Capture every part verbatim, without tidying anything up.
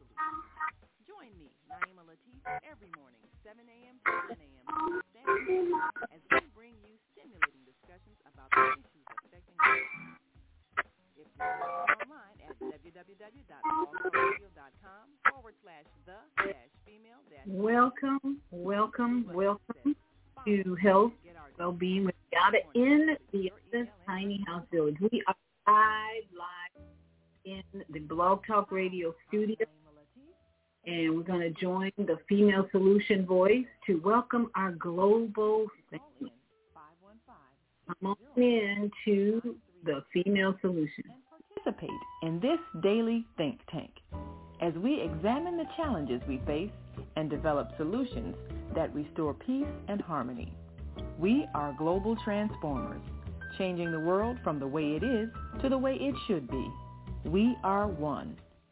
solution. Join me, Naima Latif, every morning, seven a.m. to ten a.m. as we bring you stimulating discussions about the issues affecting us. If you are online at www.blogtalkradio.com forward slash the dash female dash Welcome, welcome, welcome to Health, Wellbeing with Viyahta in Viyahta's Tiny House Village. We are live, live in the Blog Talk Radio studio, and we're going to join the Female Solution Voice to welcome our global family. Come on in to the Female Solution. Participate in this daily think tank as we examine the challenges we face and develop solutions that restore peace and harmony. We are global transformers, changing the world from the way it is to the way it should be. We are one.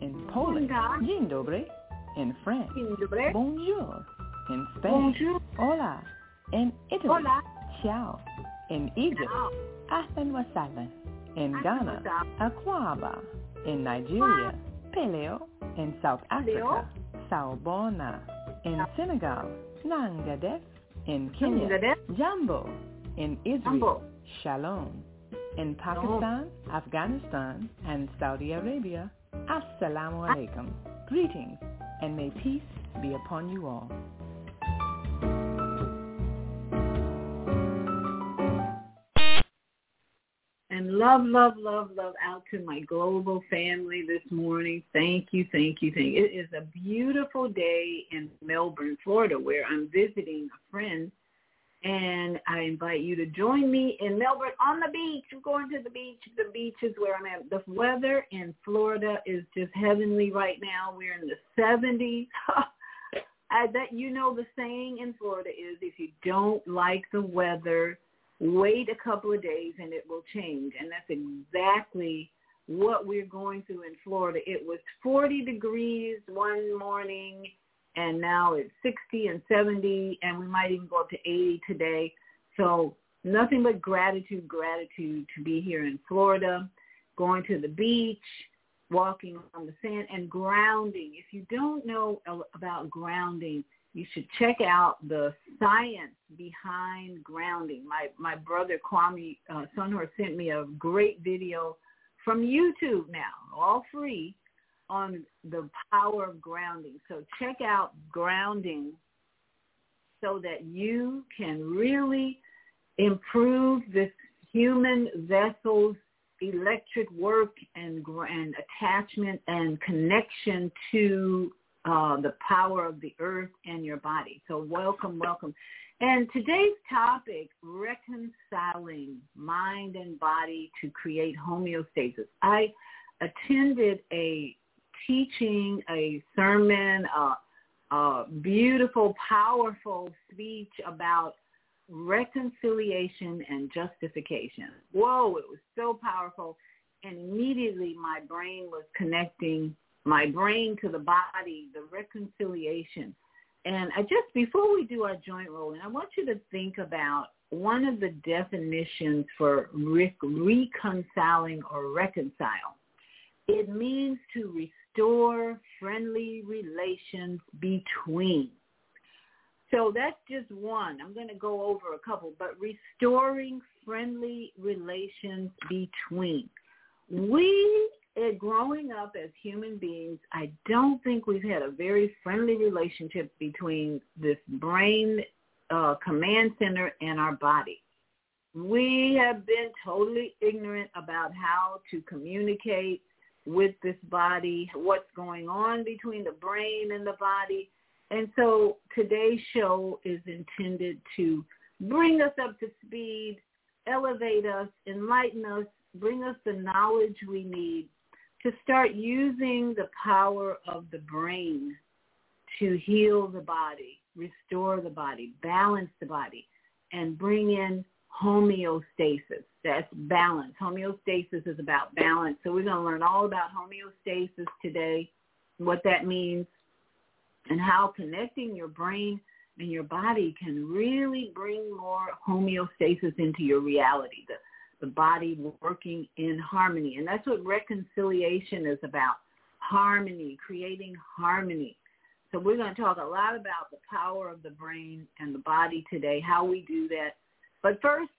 In Poland, Dzień dobry. In France, Bonjour. In Spain, Bonjour. Hola. In Italy, Hola. Ciao. In Egypt, Ahlan wa sahlan. In Ghana, Akwaba. In Nigeria, Peleo. In South Africa, Saubona. In Senegal, Nangadef. In Kenya, Jambo. In Israel, Shalom. In Pakistan, no. Afghanistan, and Saudi Arabia, Assalamu alaikum. Greetings, and may peace be upon you all. And love, love, love, love out to my global family this morning. Thank you, thank you, thank you. It is a beautiful day in Melbourne, Florida, where I'm visiting a friend. And I invite you to join me in Melbourne on the beach. We're going to the beach. The beach is where I'm at. The weather in Florida is just heavenly right now. We're in the seventies. I bet you know the saying in Florida is, if you don't like the weather, wait a couple of days and it will change. And that's exactly what we're going through in Florida. It was forty degrees one morning, and now it's sixty and seventy, and we might even go up to eighty today. So nothing but gratitude, gratitude to be here in Florida, going to the beach, walking on the sand, and grounding. If you don't know about grounding, you should check out the science behind grounding. My my brother Kwame uh, Sonhor sent me a great video from YouTube now, all free, on the power of grounding. So check out grounding so that you can really improve this human vessel's electric work and, and attachment and connection to uh, the power of the earth and your body. So welcome, welcome. And today's topic, reconciling mind and body to create homeostasis. I attended a teaching, a sermon, a, a beautiful, powerful speech about reconciliation and justification. Whoa, it was so powerful. And immediately my brain was connecting my brain to the body, the reconciliation. And I just, before we do our joint rolling, I want you to think about one of the definitions for re- reconciling or reconcile. It means to restore friendly relations between. So that's just one. I'm going to go over a couple, but restoring friendly relations between. We it, growing up as human beings, I don't think we've had a very friendly relationship between this brain uh, command center and our body. We have been totally ignorant about how to communicate with this body, what's going on between the brain and the body. And so today's show is intended to bring us up to speed, elevate us, enlighten us, bring us the knowledge we need to start using the power of the brain to heal the body, restore the body, balance the body, and bring in homeostasis. That's balance. Homeostasis is about balance. So we're going to learn all about homeostasis today, what that means, and how connecting your brain and your body can really bring more homeostasis into your reality, the, the body working in harmony. And that's what reconciliation is about, harmony, creating harmony. So we're going to talk a lot about the power of the brain and the body today, how we do that. But first,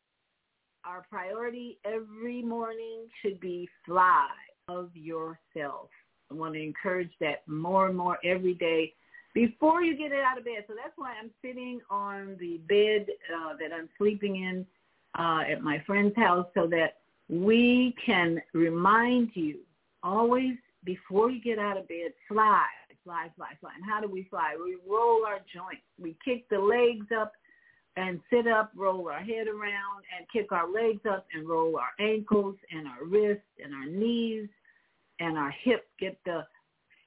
our priority every morning should be fly of yourself. I want to encourage that more and more every day before you get out of bed. So that's why I'm sitting on the bed uh, that I'm sleeping in uh, at my friend's house, so that we can remind you always before you get out of bed, fly, fly, fly, fly. And how do we fly? We roll our joints. We kick the legs up and sit up, roll our head around, and kick our legs up and roll our ankles and our wrists and our knees and our hips, get the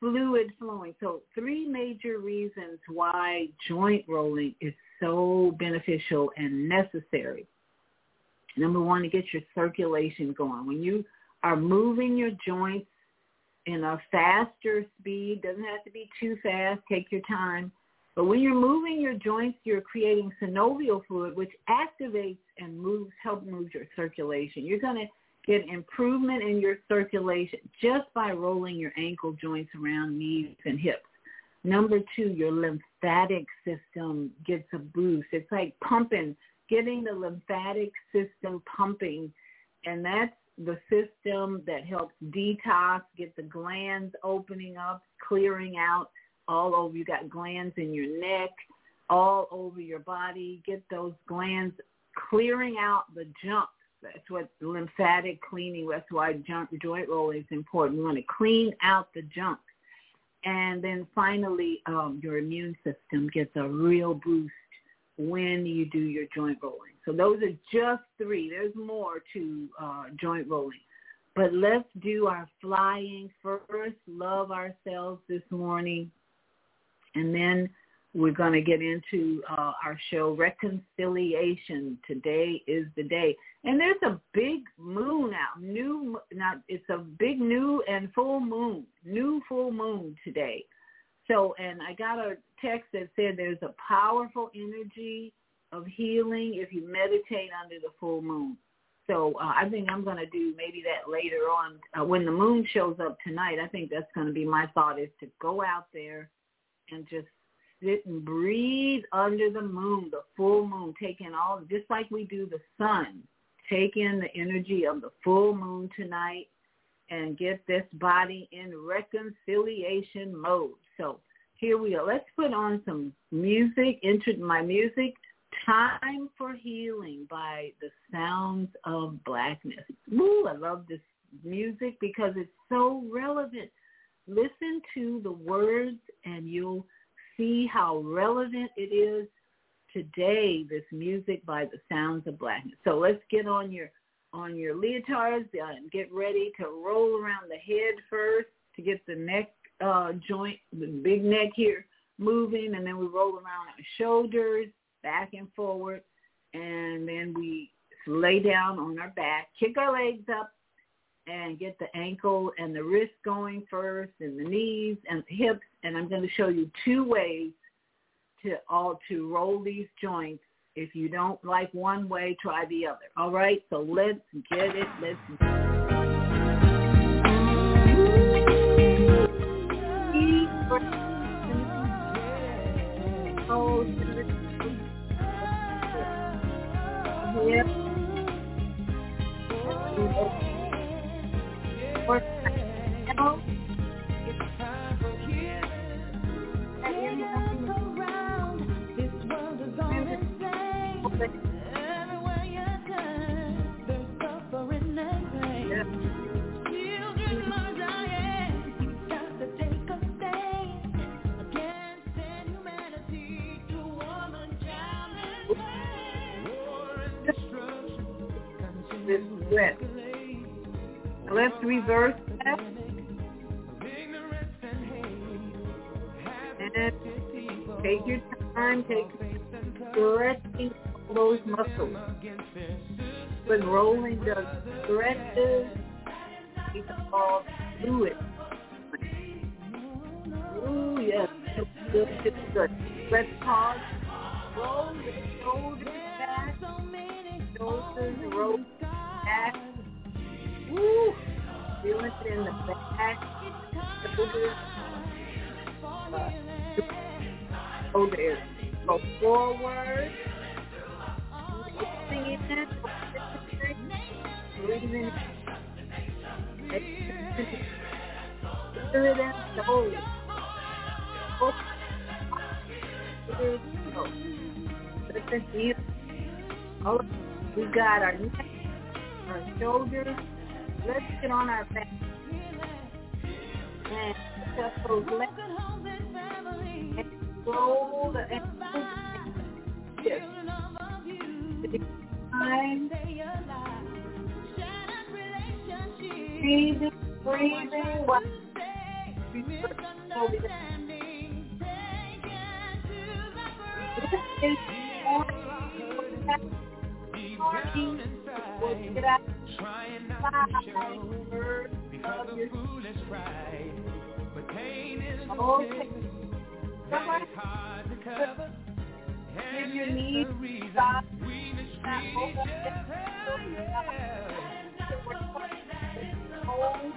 fluid flowing. So three major reasons why joint rolling is so beneficial and necessary. Number one, to get your circulation going. When you are moving your joints in a faster speed, doesn't have to be too fast, take your time. But when you're moving your joints, you're creating synovial fluid, which activates and moves, help move your circulation. You're going to get improvement in your circulation just by rolling your ankle joints around, knees and hips. Number two, your lymphatic system gets a boost. It's like pumping, getting the lymphatic system pumping. And that's the system that helps detox, get the glands opening up, clearing out. All over, you got glands in your neck, all over your body. Get those glands clearing out the junk. That's what lymphatic cleaning, that's why junk joint rolling is important. You want to clean out the junk. And then finally, um, your immune system gets a real boost when you do your joint rolling. So those are just three. There's more to uh, joint rolling. But let's do our flying first. Love ourselves this morning. And then we're going to get into uh, our show, Reconciliation. Today is the day. And there's a big moon out. New, not, it's a big new and full moon, new full moon today. So, and I got a text that said there's a powerful energy of healing if you meditate under the full moon. So uh, I think I'm going to do maybe that later on. Uh, when the moon shows up tonight, I think that's going to be my thought, is to go out there and just sit and breathe under the moon, the full moon, take in all, just like we do the sun, take in the energy of the full moon tonight and get this body in reconciliation mode. So here we go. Let's put on some music, into my music, Time for Healing by The Sounds of Blackness. Woo, I love this music because it's so relevant. Listen to the words and you'll see how relevant it is today, this music by The Sounds of Blackness. So let's get on your on your leotards and get ready to roll around the head first to get the neck uh, joint, the big neck here, moving, and then we roll around our shoulders, back and forward, and then we lay down on our back, kick our legs up, and get the ankle and the wrist going first, and the knees and the hips. And I'm going to show you two ways to all to roll these joints. If you don't like one way, try the other. All right, so let's get it. Let's do it. Yep. Or music. This breath. Let's reverse that. And take your time, take stretching those muscles. When rolling the stretches, it's all fluid. Oh yes, it's good, it's good. Let's pause. Roll the shoulders back. Shoulders roll back. Woo! Feel it in the back. Uh, over there. Go forward. Singing it. Breathing it. Feel it in the hole. There we go. Listen here. Oh, we got our neck, our shoulders. Let's get on our back. And pick up those legs. And roll the ankles. Time. Breathing, breathing. Wow. This is Morning, we'll get out because the fool is right, but pain is hard to cover. And your knees stop. We mistreat each other. Hold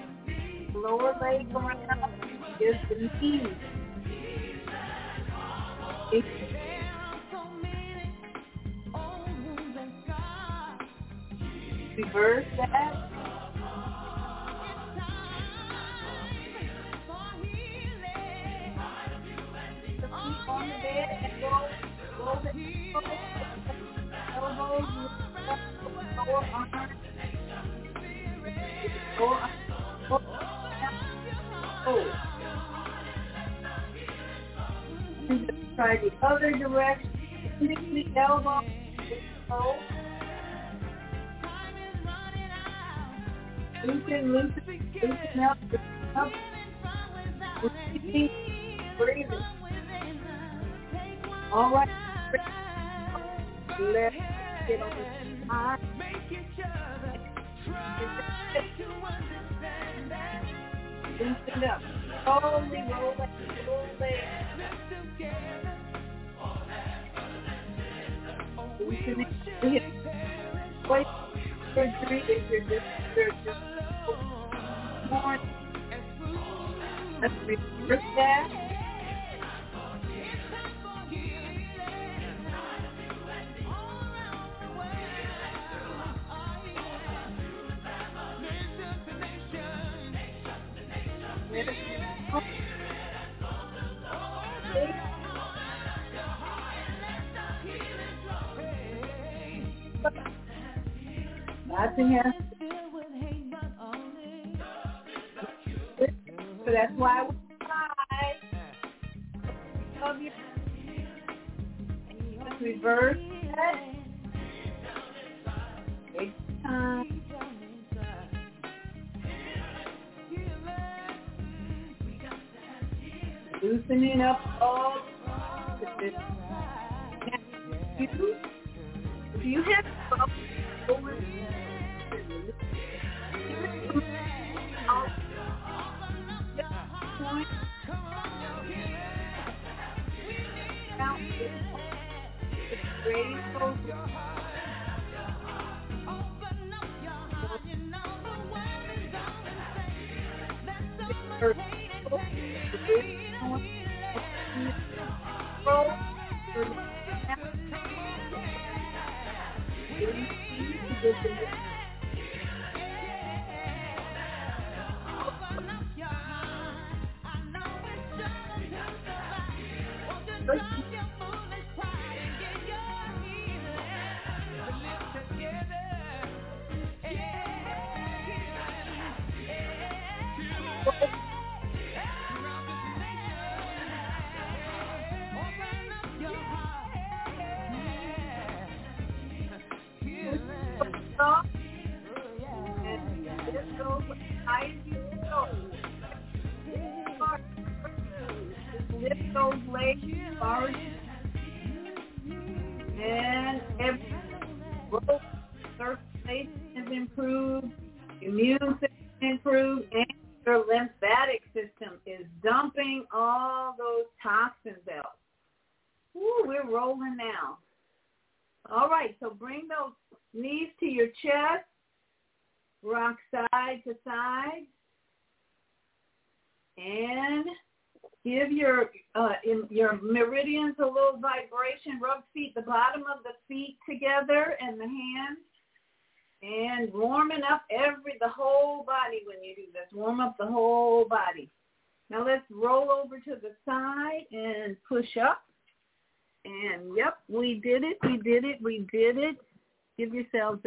lower leg going up. Just the knees. It's reverse that. The feet on the bed and roll, roll the elbows, lower arms, lower arms, lower arms. Try the other direction. Lift the elbow, hold. Loosen, loosen, loosen up, up. Breathing, breathing. All right. Let's get on the side. Loosen up. Slowly roll it, roll it. Loosen it. Wait for three if you're just More. Let's reverse that. Nothing else. So that's why we cry. Love you. Let's reverse that. Take time. Loosening up all the business. If you have trouble with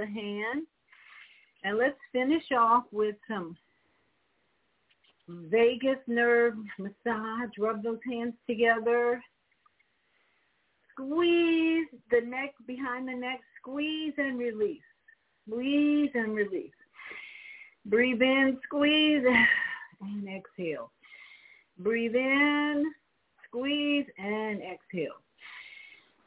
A hand, and let's finish off with some vagus nerve massage. Rub those hands together, squeeze the neck, behind the neck, squeeze and release, squeeze and release, breathe in, squeeze, and exhale, breathe in, squeeze, and exhale.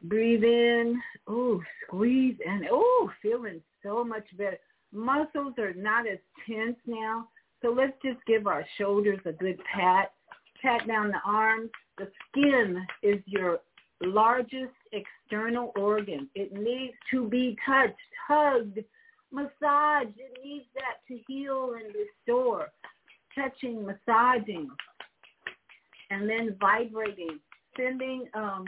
Breathe in, oh, squeeze, and oh, feeling so much better. Muscles are not as tense now, so let's just give our shoulders a good pat, pat down the arms. The skin is your largest external organ. It needs to be touched, hugged, massaged. It needs that to heal and restore. Touching, massaging, and then vibrating, sending, um,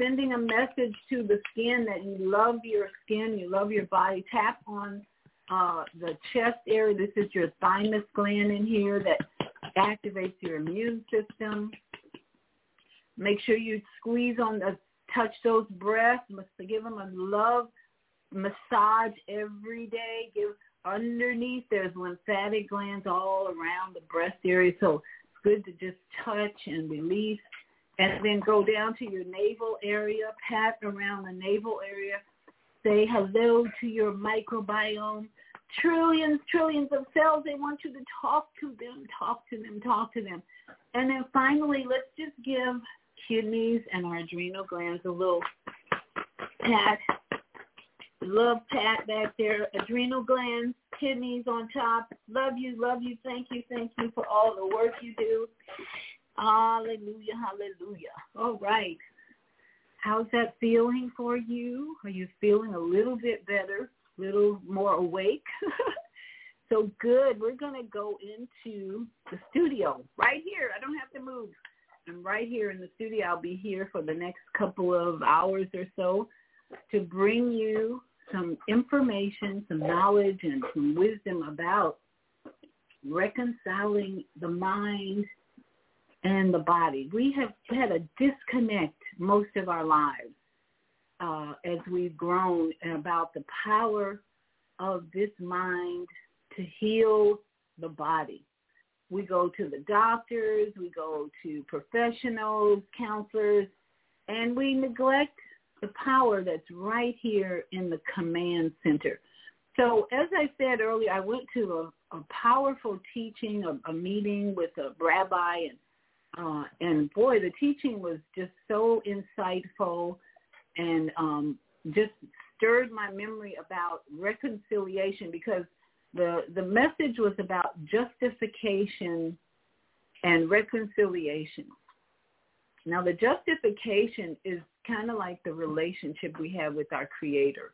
sending a message to the skin that you love your skin, you love your body. Tap on uh, the chest area. This is your thymus gland in here that activates your immune system. Make sure you squeeze on the, touch those breasts. Give them a love massage every day. Give underneath, there's lymphatic glands all around the breast area, so it's good to just touch and release. And then go down to your navel area, pat around the navel area, say hello to your microbiome. Trillions, trillions of cells, they want you to talk to them, talk to them, talk to them. And then finally, let's just give kidneys and our adrenal glands a little pat, love pat back there. Adrenal glands, kidneys on top. Love you, love you, thank you, thank you for all the work you do. Hallelujah, hallelujah. All right. How's that feeling for you? Are you feeling a little bit better, a little more awake? So good. We're going to go into the studio right here. I don't have to move. I'm right here in the studio. I'll be here for the next couple of hours or so to bring you some information, some knowledge, and some wisdom about reconciling the mind and the body. We have had a disconnect most of our lives uh, as we've grown about the power of this mind to heal the body. We go to the doctors, we go to professionals, counselors, and we neglect the power that's right here in the command center. So as I said earlier, I went to a, a powerful teaching, a, a meeting with a rabbi, and Uh, and boy, the teaching was just so insightful and um, just stirred my memory about reconciliation, because the, the message was about justification and reconciliation. Now, the justification is kind of like the relationship we have with our Creator.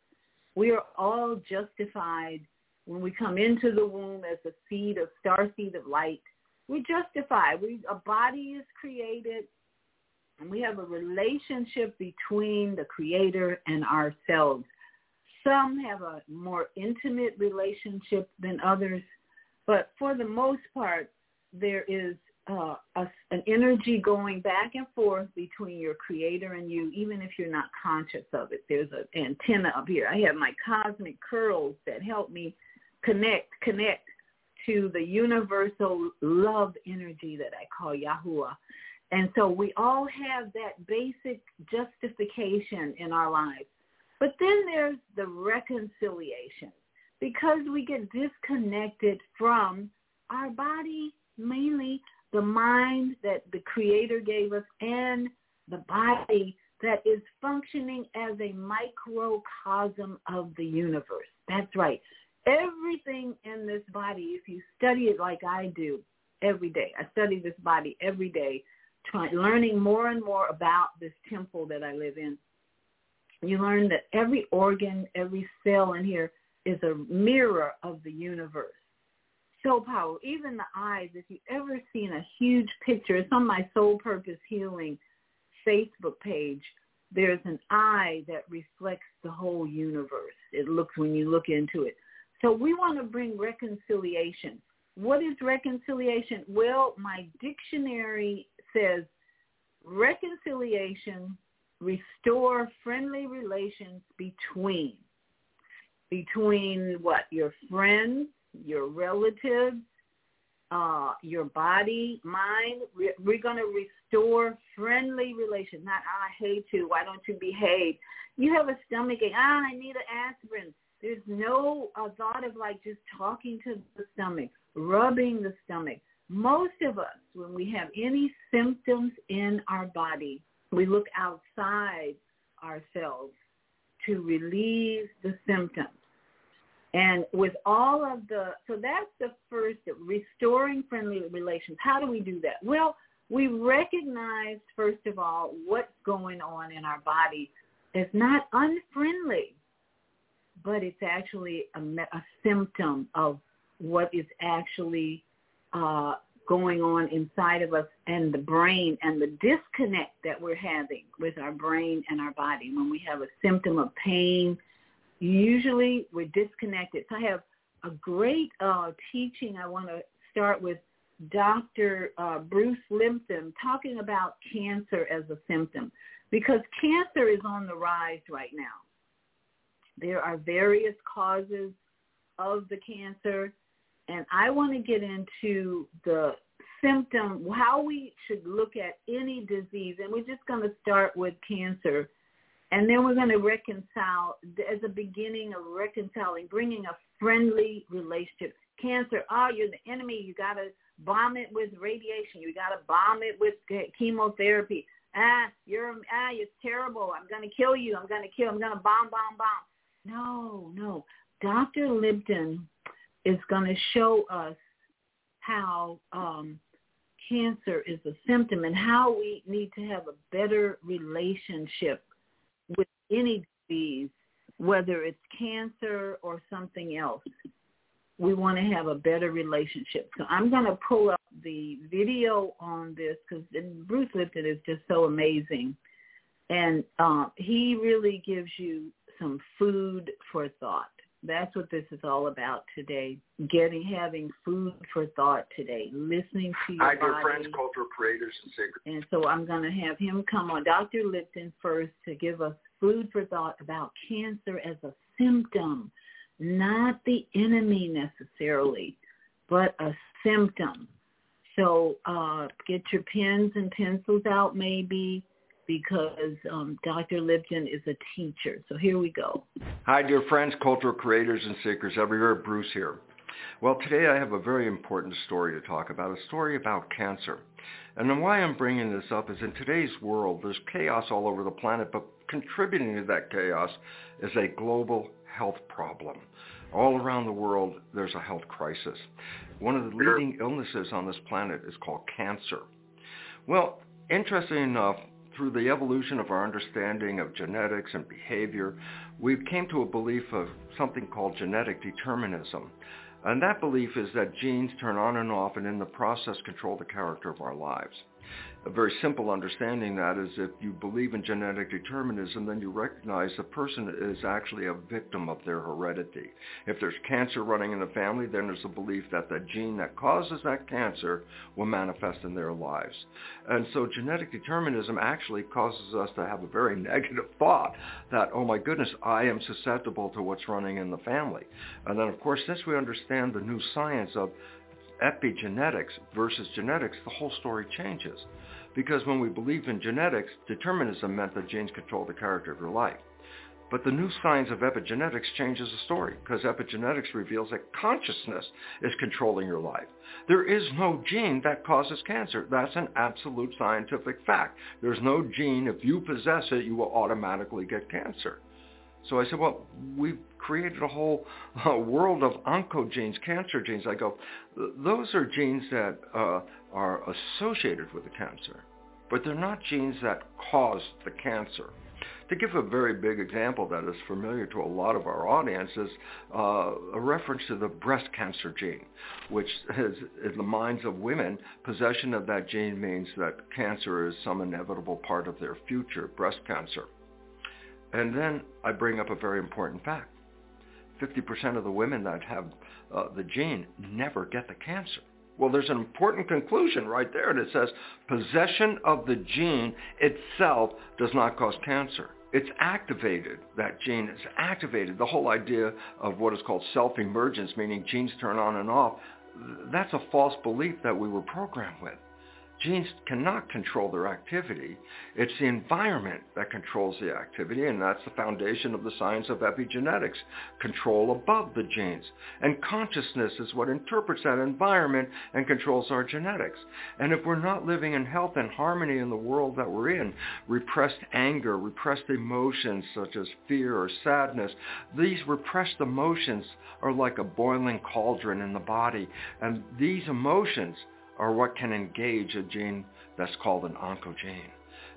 We are all justified when we come into the womb as a seed, a star seed of light. We justify. We, a body is created, and we have a relationship between the Creator and ourselves. Some have a more intimate relationship than others, but for the most part, there is uh, a, an energy going back and forth between your Creator and you, even if you're not conscious of it. There's an antenna up here. I have my cosmic curls that help me connect, connect to the universal love energy that I call Yahuwah. And so we all have that basic justification in our lives. But then there's the reconciliation, because we get disconnected from our body, mainly the mind that the Creator gave us, and the body that is functioning as a microcosm of the universe. That's right. Everything in this body, if you study it like I do every day, I study this body every day, trying, learning more and more about this temple that I live in. You learn that every organ, every cell in here is a mirror of the universe. So powerful. Even the eyes, if you've ever seen a huge picture, it's on my Soul Purpose Healing Facebook page. There's an eye that reflects the whole universe. It looks, when you look into it. So we want to bring reconciliation. What is reconciliation? Well, my dictionary says reconciliation, restore friendly relations between, between what? Your friends, your relatives, uh, your body, mind. We're, we're going to restore friendly relations. Not, I hate you. Why don't you behave? You have a stomach ache. Ah, I need an aspirin. There's no uh, thought of like just talking to the stomach, rubbing the stomach. Most of us, when we have any symptoms in our body, we look outside ourselves to relieve the symptoms. And with all of the, so that's the first, restoring friendly relations. How do we do that? Well, we recognize, first of all, what's going on in our body. It's not unfriendly, but it's actually a, a symptom of what is actually uh, going on inside of us, and the brain, and the disconnect that we're having with our brain and our body. When we have a symptom of pain, usually we're disconnected. So I have a great uh, teaching I want to start with, Doctor Uh, Bruce Lipton, talking about cancer as a symptom, because cancer is on the rise right now. There are various causes of the cancer, and I want to get into the symptom, how we should look at any disease, and we're just going to start with cancer, and then we're going to reconcile, as a beginning of reconciling, bringing a friendly relationship. Cancer, oh, you're the enemy, you got to bomb it with radiation, you got to bomb it with chemotherapy, ah, you're, ah, you're terrible, I'm going to kill you, I'm going to kill, I'm going to bomb, bomb, bomb. No, no. Doctor Lipton is going to show us how um, cancer is a symptom, and how we need to have a better relationship with any disease, whether it's cancer or something else. We want to have a better relationship. So I'm going to pull up the video on this, because Bruce Lipton is just so amazing. And uh, he really gives you some food for thought. That's what this is all about today, getting, having food for thought today, listening to your Hi, body. Hi, dear friends, cultural creators and sacred. And so I'm going to have him come on, Doctor Lipton first, to give us food for thought about cancer as a symptom, not the enemy necessarily, but a symptom. So uh, get your pens and pencils out maybe, because um, Doctor Lipton is a teacher. So here we go. Hi, dear friends, cultural creators and seekers everywhere. Bruce here. Well, today I have a very important story to talk about, a story about cancer. And then why I'm bringing this up is, in today's world, there's chaos all over the planet, but contributing to that chaos is a global health problem. All around the world, there's a health crisis. One of the leading illnesses on this planet is called cancer. Well, interesting enough, through the evolution of our understanding of genetics and behavior, we came to a belief of something called genetic determinism. And that belief is that genes turn on and off, and in the process control the character of our lives. A very simple understanding that is if you believe in genetic determinism, then you recognize the person is actually a victim of their heredity. If there's cancer running in the family, then there's a belief that the gene that causes that cancer will manifest in their lives. And so genetic determinism actually causes us to have a very negative thought that, oh my goodness, I am susceptible to what's running in the family. And then, of course, since we understand the new science of epigenetics versus genetics, the whole story changes. Because when we believed in genetics, determinism meant that genes control the character of your life. But the new science of epigenetics changes the story, because epigenetics reveals that consciousness is controlling your life. There is no gene that causes cancer. That's an absolute scientific fact. There's no gene. If you possess it, you will automatically get cancer. So I said, well, we've created a whole uh, world of oncogenes, cancer genes. I go, those are genes that uh, are associated with the cancer, but they're not genes that cause the cancer. To give a very big example that is familiar to a lot of our audience is uh, a reference to the breast cancer gene, which is, in the minds of women, possession of that gene means that cancer is some inevitable part of their future, breast cancer. And then I bring up a very important fact. fifty percent of the women that have uh, the gene never get the cancer. Well, there's an important conclusion right there, and it says possession of the gene itself does not cause cancer. It's activated. That gene is activated. The whole idea of what is called self-emergence, meaning genes turn on and off, that's a false belief that we were programmed with. Genes cannot control their activity. It's the environment that controls the activity, and that's the foundation of the science of epigenetics, control above the genes. And consciousness is what interprets that environment and controls our genetics. And if we're not living in health and harmony in the world that we're in, repressed anger, repressed emotions such as fear or sadness, these repressed emotions are like a boiling cauldron in the body, and these emotions or what can engage a gene that's called an oncogene.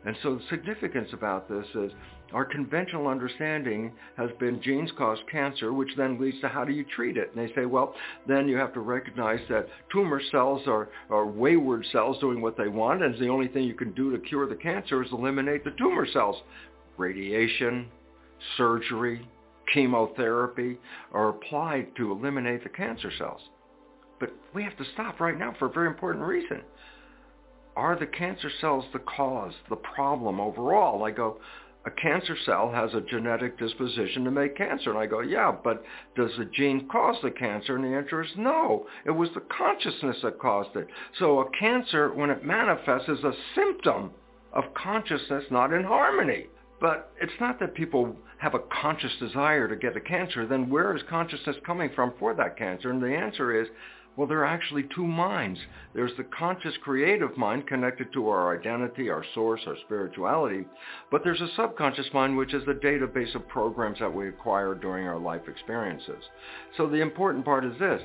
And so the significance about this is our conventional understanding has been genes cause cancer, which then leads to how do you treat it? And they say, well, then you have to recognize that tumor cells are, are wayward cells doing what they want, and the only thing you can do to cure the cancer is eliminate the tumor cells. Radiation, surgery, chemotherapy are applied to eliminate the cancer cells. But we have to stop right now for a very important reason. Are the cancer cells the cause, the problem overall? I go, a cancer cell has a genetic disposition to make cancer. And I go, yeah, but does the gene cause the cancer? And the answer is no. It was the consciousness that caused it. So a cancer, when it manifests, is a symptom of consciousness not in harmony. But it's not that people have a conscious desire to get a cancer. Then where is consciousness coming from for that cancer? And the answer is, well, there are actually two minds. There's the conscious creative mind connected to our identity, our source, our spirituality. But there's a subconscious mind, which is the database of programs that we acquire during our life experiences. So the important part is this.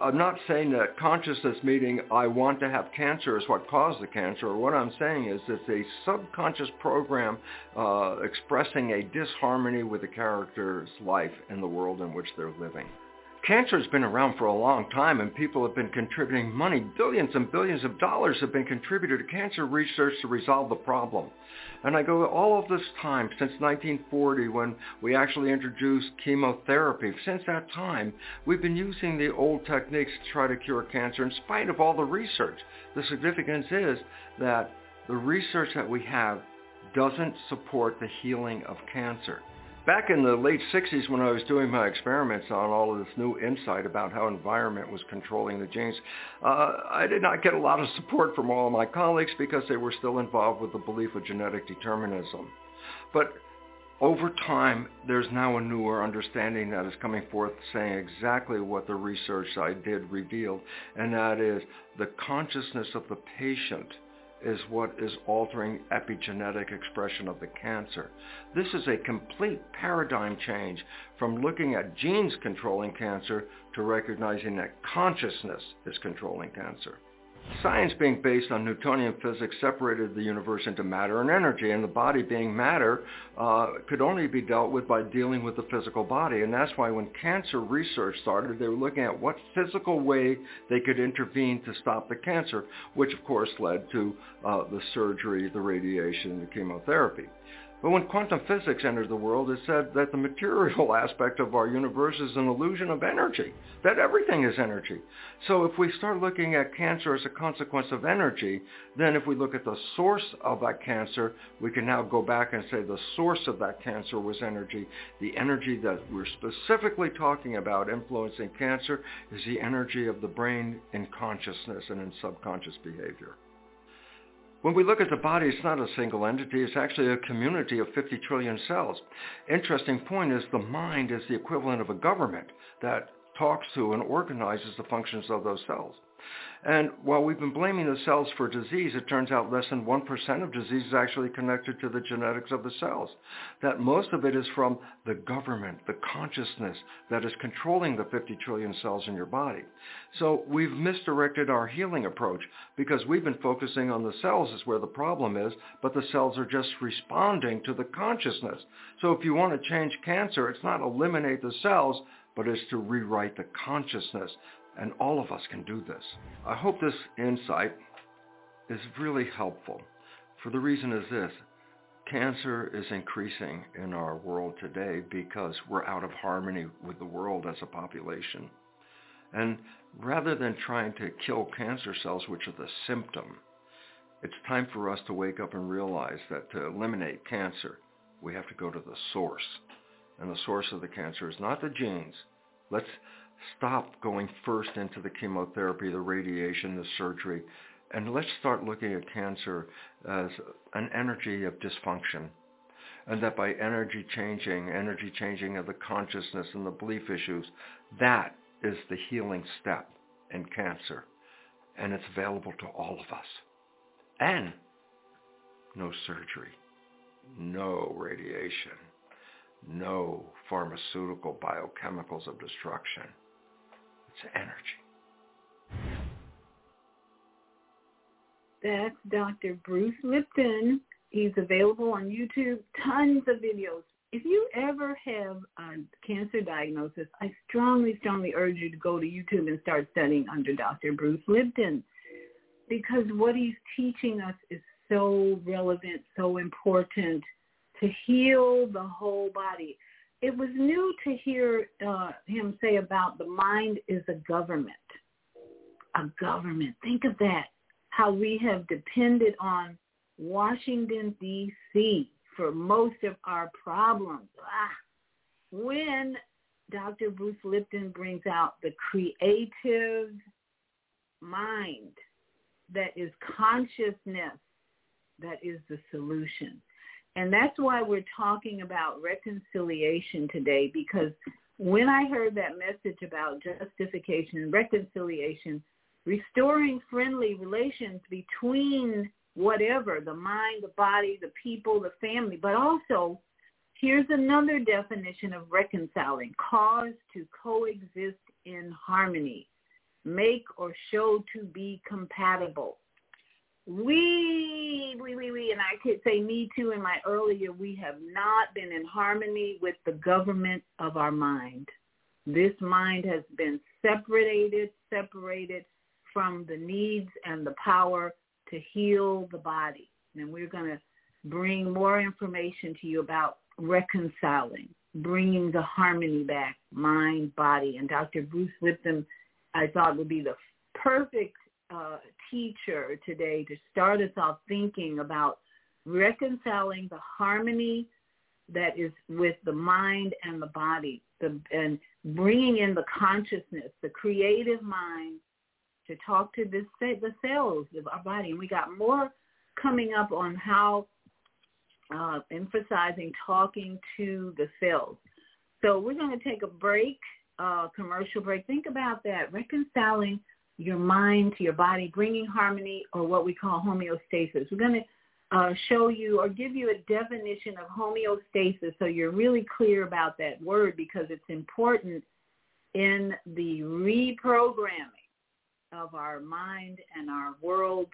I'm not saying that consciousness, meaning I want to have cancer, is what caused the cancer. What I'm saying is it's a subconscious program uh, expressing a disharmony with the character's life in the world in which they're living. Cancer has been around for a long time, and people have been contributing money. Billions and billions of dollars have been contributed to cancer research to resolve the problem. And I go, all of this time, since nineteen forty, when we actually introduced chemotherapy, since that time, we've been using the old techniques to try to cure cancer in spite of all the research. The significance is that the research that we have doesn't support the healing of cancer. Back in the late sixties, when I was doing my experiments on all of this new insight about how environment was controlling the genes, uh, I did not get a lot of support from all of my colleagues because they were still involved with the belief of genetic determinism. But over time, there's now a newer understanding that is coming forth saying exactly what the research I did revealed, and that is the consciousness of the patient is what is altering epigenetic expression of the cancer. This is a complete paradigm change from looking at genes controlling cancer to recognizing that consciousness is controlling cancer. Science, being based on Newtonian physics, separated the universe into matter and energy, and the body being matter uh, could only be dealt with by dealing with the physical body. And that's why when cancer research started, they were looking at what physical way they could intervene to stop the cancer, which of course led to uh, the surgery, the radiation, the chemotherapy. But when quantum physics entered the world, it said that the material aspect of our universe is an illusion of energy, that everything is energy. So if we start looking at cancer as a consequence of energy, then if we look at the source of that cancer, we can now go back and say the source of that cancer was energy. The energy that we're specifically talking about influencing cancer is the energy of the brain in consciousness and in subconscious behavior. When we look at the body, it's not a single entity. It's actually a community of fifty trillion cells. Interesting point is the mind is the equivalent of a government that talks to and organizes the functions of those cells. And while we've been blaming the cells for disease, it turns out less than one percent of disease is actually connected to the genetics of the cells. That most of it is from the government, the consciousness that is controlling the fifty trillion cells in your body. So we've misdirected our healing approach because we've been focusing on the cells is where the problem is, but the cells are just responding to the consciousness. So if you want to change cancer, it's not eliminate the cells, but it's to rewrite the consciousness. And all of us can do this. I hope this insight is really helpful. For the reason is this: cancer is increasing in our world today because we're out of harmony with the world as a population. And rather than trying to kill cancer cells, which are the symptom, it's time for us to wake up and realize that to eliminate cancer, we have to go to the source. And the source of the cancer is not the genes. Let's stop going first into the chemotherapy, the radiation, the surgery, and let's start looking at cancer as an energy of dysfunction. And that by energy changing, energy changing of the consciousness and the belief issues, that is the healing step in cancer. And it's available to all of us. And no surgery, no radiation, no pharmaceutical biochemicals of destruction. It's energy. That's Doctor Bruce Lipton. He's available on YouTube. Tons of videos. If you ever have a cancer diagnosis, I strongly, strongly urge you to go to YouTube and start studying under Doctor Bruce Lipton, because what he's teaching us is so relevant, so important to heal the whole body. It was new to hear uh, him say about the mind is a government. A government. Think of that, how we have depended on Washington, D C for most of our problems. Ah, when Doctor Bruce Lipton brings out the creative mind that is consciousness, that is the solution. And that's why we're talking about reconciliation today, because when I heard that message about justification and reconciliation, restoring friendly relations between whatever, the mind, the body, the people, the family, but also here's another definition of reconciling: cause to coexist in harmony, make or show to be compatible. We, we, we, we, and I could say me too in my earlier, we have not been in harmony with the government of our mind. This mind has been separated, separated from the needs and the power to heal the body. And we're going to bring more information to you about reconciling, bringing the harmony back, mind, body. And Doctor Bruce Lipton, I thought, would be the perfect Uh, teacher today to start us off thinking about reconciling the harmony that is with the mind and the body, the, and bringing in the consciousness, the creative mind, to talk to this, the cells of our body. And we got more coming up on how uh, emphasizing talking to the cells. So we're going to take a break, uh, commercial break. Think about that, reconciling your mind to your body, bringing harmony, or what we call homeostasis. We're going to uh, show you or give you a definition of homeostasis so you're really clear about that word, because it's important in the reprogramming of our mind and our world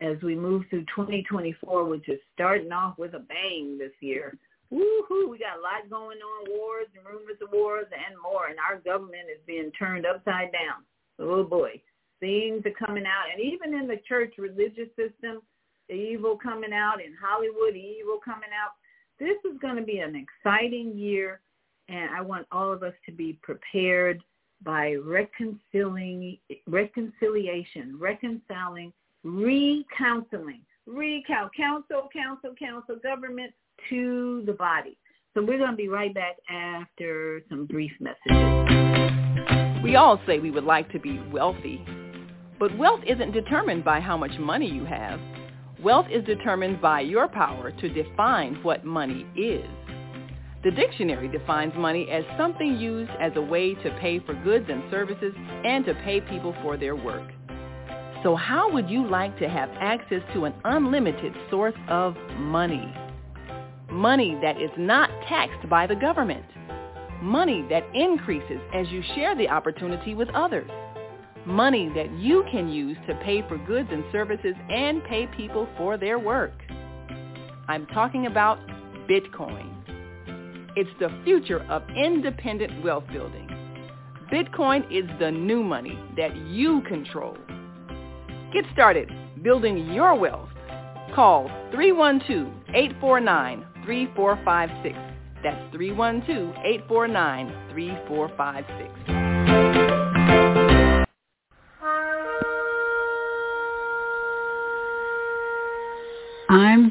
as we move through twenty twenty-four, which is starting off with a bang this year. Woo-hoo, we got a lot going on, wars and rumors of wars and more, and our government is being turned upside down. Oh, boy. Things are coming out, and even in the church religious system, the evil coming out, in Hollywood, the evil coming out. This is going to be an exciting year, and I want all of us to be prepared by reconciling, reconciliation, reconciling, re-counseling, re-counsel, counsel, counsel, counsel, government to the body. So we're going to be right back after some brief messages. We all say we would like to be wealthy, but wealth isn't determined by how much money you have. Wealth is determined by your power to define what money is. The dictionary defines money as something used as a way to pay for goods and services and to pay people for their work. So how would you like to have access to an unlimited source of money? Money that is not taxed by the government. Money that increases as you share the opportunity with others. Money that you can use to pay for goods and services and pay people for their work. I'm talking about Bitcoin. It's the future of independent wealth building. Bitcoin is the new money that you control. Get started building your wealth. Call three one two, eight four nine, three four five six. That's three one two, eight four nine, three four five six. I'm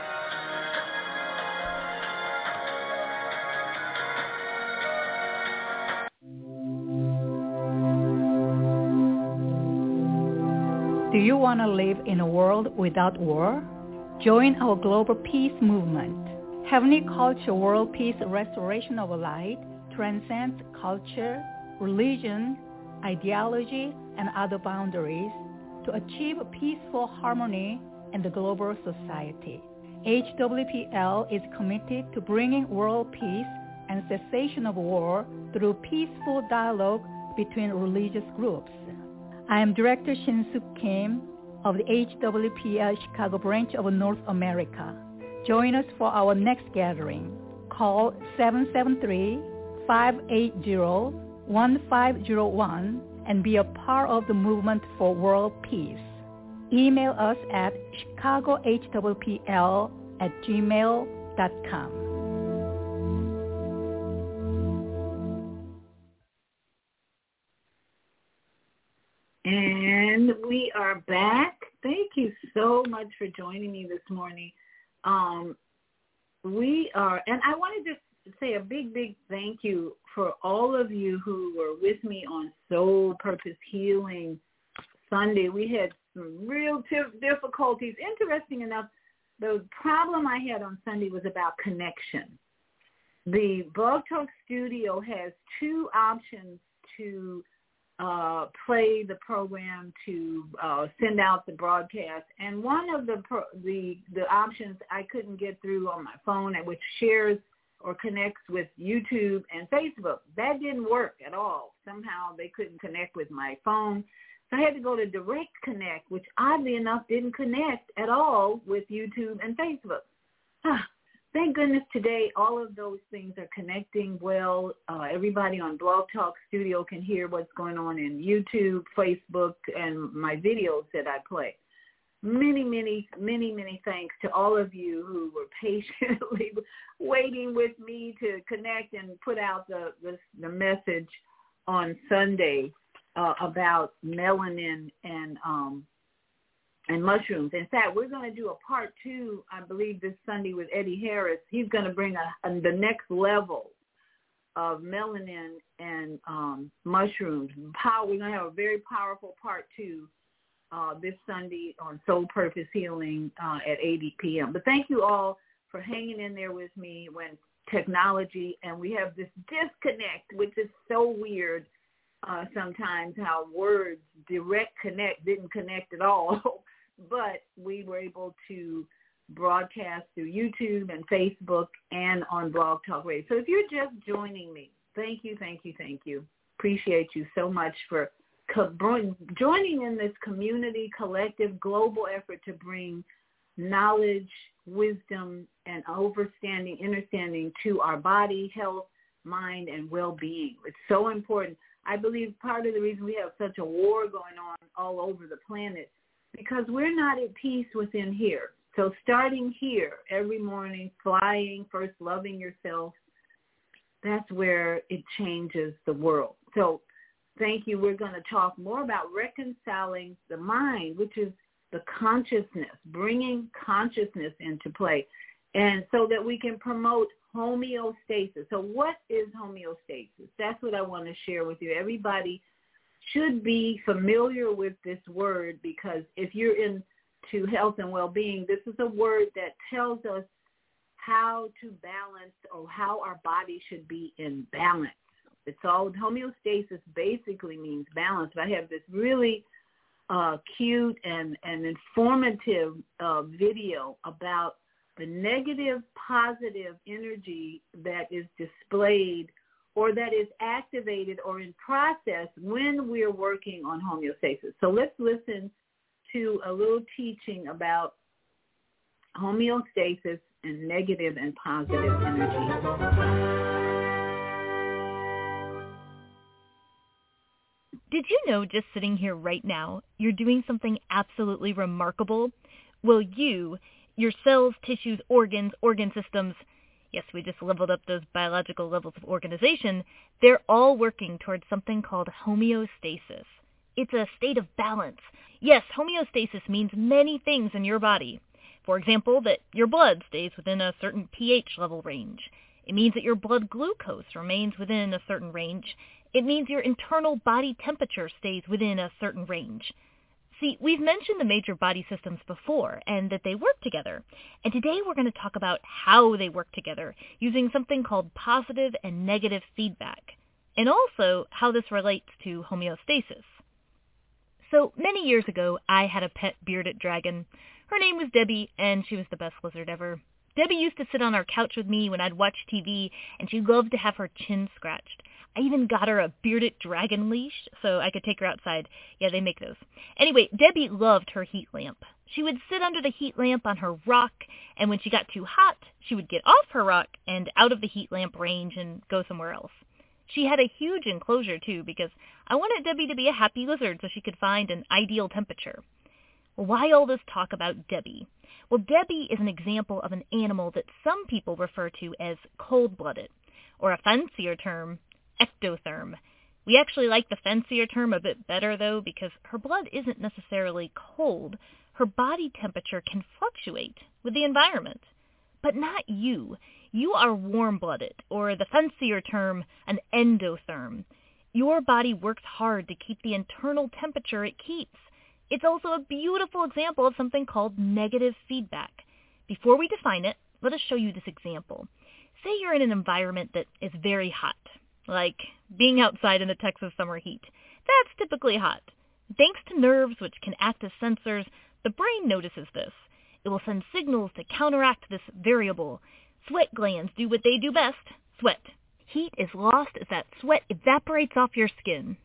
Do you want to live in a world without war? Join our global peace movement. Heavenly Culture World Peace Restoration of Light transcends culture, religion, ideology, and other boundaries to achieve peaceful harmony in the global society. H W P L is committed to bringing world peace and cessation of war through peaceful dialogue between religious groups. I am Director Shin-Suk Kim of the H W P L Chicago branch of North America. Join us for our next gathering. Call seven seven three, five eight zero, one five zero one and be a part of the movement for world peace. Email us at chicago h w p l at gmail dot com. And we are back. Thank you so much for joining me this morning. Um, we are, and I want to just say a big, big thank you for all of you who were with me on Soul Purpose Healing Sunday. We had some real t- difficulties. Interesting enough, the problem I had on Sunday was about connection. The Blog Talk Studio has two options to Uh, play the program, to uh, send out the broadcast, and one of the, pro- the the options I couldn't get through on my phone, which shares or connects with YouTube and Facebook. That didn't work at all. Somehow they couldn't connect with my phone, so I had to go to Direct Connect, which oddly enough didn't connect at all with YouTube and Facebook. Ah, thank goodness today all of those things are connecting well. Uh, everybody on Blog Talk Studio can hear what's going on in YouTube, Facebook, and my videos that I play. many, many, many, many thanks to all of you who were patiently waiting with me to connect and put out the, the, the message on Sunday uh, about melanin and um, and mushrooms. In fact, we're going to do a part two, I believe, this Sunday with Eddie Harris. He's going to bring a, a, the next level of melanin and um, mushrooms. Power, we're going to have a very powerful part two uh, this Sunday on Soul Purpose Healing uh, at eight p.m. But thank you all for hanging in there with me when technology, and we have this disconnect, which is so weird uh, sometimes, how words, direct connect, didn't connect at all. But we were able to broadcast through YouTube and Facebook and on Blog Talk Radio. So if you're just joining me, thank you, thank you, thank you. Appreciate you so much for co- joining in this community, collective, global effort to bring knowledge, wisdom, and overstanding, understanding to our body, health, mind, and well-being. It's so important. I believe part of the reason we have such a war going on all over the planet because we're not at peace within here. So starting here every morning, flying, first loving yourself, that's where it changes the world. So thank you. We're going to talk more about reconciling the mind, which is the consciousness, bringing consciousness into play, and so that we can promote homeostasis. So what is homeostasis? That's what I want to share with you. Everybody should be familiar with this word because if you're into health and well-being, this is a word that tells us how to balance or how our body should be in balance. It's all homeostasis basically means balance. But I have this really Uh, cute and, and informative uh, video about the negative, positive energy that is displayed or that is activated or in process when we're working on homeostasis. So let's listen to a little teaching about homeostasis and negative and positive energy. Did you know just sitting here right now, you're doing something absolutely remarkable? Well, you, your cells, tissues, organs, organ systems, yes, we just leveled up those biological levels of organization, they're all working towards something called homeostasis. It's a state of balance. Yes, homeostasis means many things in your body. For example, that your blood stays within a certain pH level range. It means that your blood glucose remains within a certain range. It means your internal body temperature stays within a certain range. See, we've mentioned the major body systems before and that they work together. And today we're going to talk about how they work together using something called positive and negative feedback, and also how this relates to homeostasis. So many years ago, I had a pet bearded dragon. Her name was Debbie, and she was the best lizard ever. Debbie used to sit on our couch with me when I'd watch T V, and she loved to have her chin scratched. I even got her a bearded dragon leash so I could take her outside. Yeah, they make those. Anyway, Debbie loved her heat lamp. She would sit under the heat lamp on her rock, and when she got too hot, she would get off her rock and out of the heat lamp range and go somewhere else. She had a huge enclosure, too, because I wanted Debbie to be a happy lizard so she could find an ideal temperature. Why all this talk about Debbie? Well, Debbie is an example of an animal that some people refer to as cold-blooded, or a fancier term, ectotherm. We actually like the fancier term a bit better, though, because her blood isn't necessarily cold. Her body temperature can fluctuate with the environment. But not you. You are warm-blooded, or the fancier term, an endotherm. Your body works hard to keep the internal temperature it keeps. It's also a beautiful example of something called negative feedback. Before we define it, let us show you this example. Say you're in an environment that is very hot, like being outside in the Texas summer heat. That's typically hot. Thanks to nerves, which can act as sensors, the brain notices this. It will send signals to counteract this variable. Sweat glands do what they do best, sweat. Heat is lost as that sweat evaporates off your skin.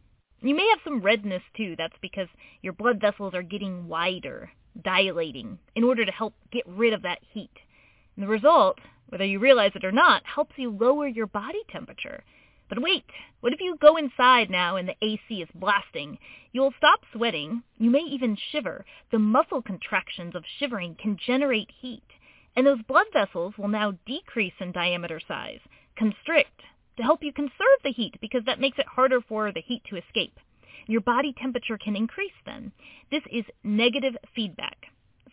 You may have some redness, too. That's because your blood vessels are getting wider, dilating, in order to help get rid of that heat. And the result, whether you realize it or not, helps you lower your body temperature. But wait, what if you go inside now and the A C is blasting? You'll stop sweating. You may even shiver. The muscle contractions of shivering can generate heat. And those blood vessels will now decrease in diameter size, constrict, to help you conserve the heat because that makes it harder for the heat to escape. Your body temperature can increase then. This is negative feedback.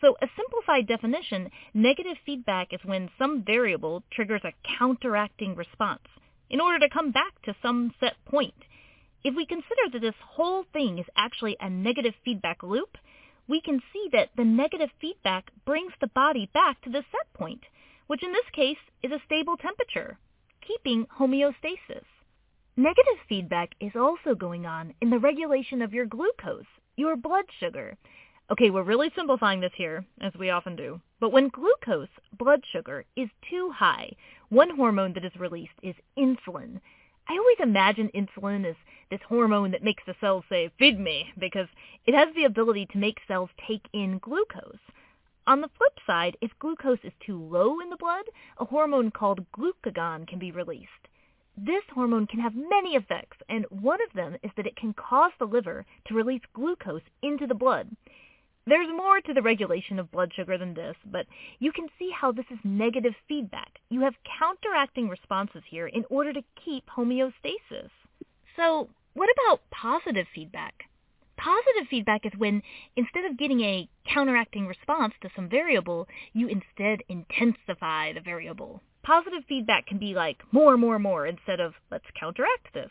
So a simplified definition, negative feedback is when some variable triggers a counteracting response in order to come back to some set point. If we consider that this whole thing is actually a negative feedback loop, we can see that the negative feedback brings the body back to the set point, which in this case is a stable temperature, keeping homeostasis. Negative feedback is also going on in the regulation of your glucose, your blood sugar. Okay, we're really simplifying this here, as we often do. But when glucose, blood sugar, is too high, one hormone that is released is insulin. I always imagine insulin as this hormone that makes the cells say, feed me, because it has the ability to make cells take in glucose. On the flip side, if glucose is too low in the blood, a hormone called glucagon can be released. This hormone can have many effects, and one of them is that it can cause the liver to release glucose into the blood. There's more to the regulation of blood sugar than this, but you can see how this is negative feedback. You have counteracting responses here in order to keep homeostasis. So what about positive feedback? Positive feedback is when, instead of getting a counteracting response to some variable, you instead intensify the variable. Positive feedback can be like more, more, more instead of let's counteract this.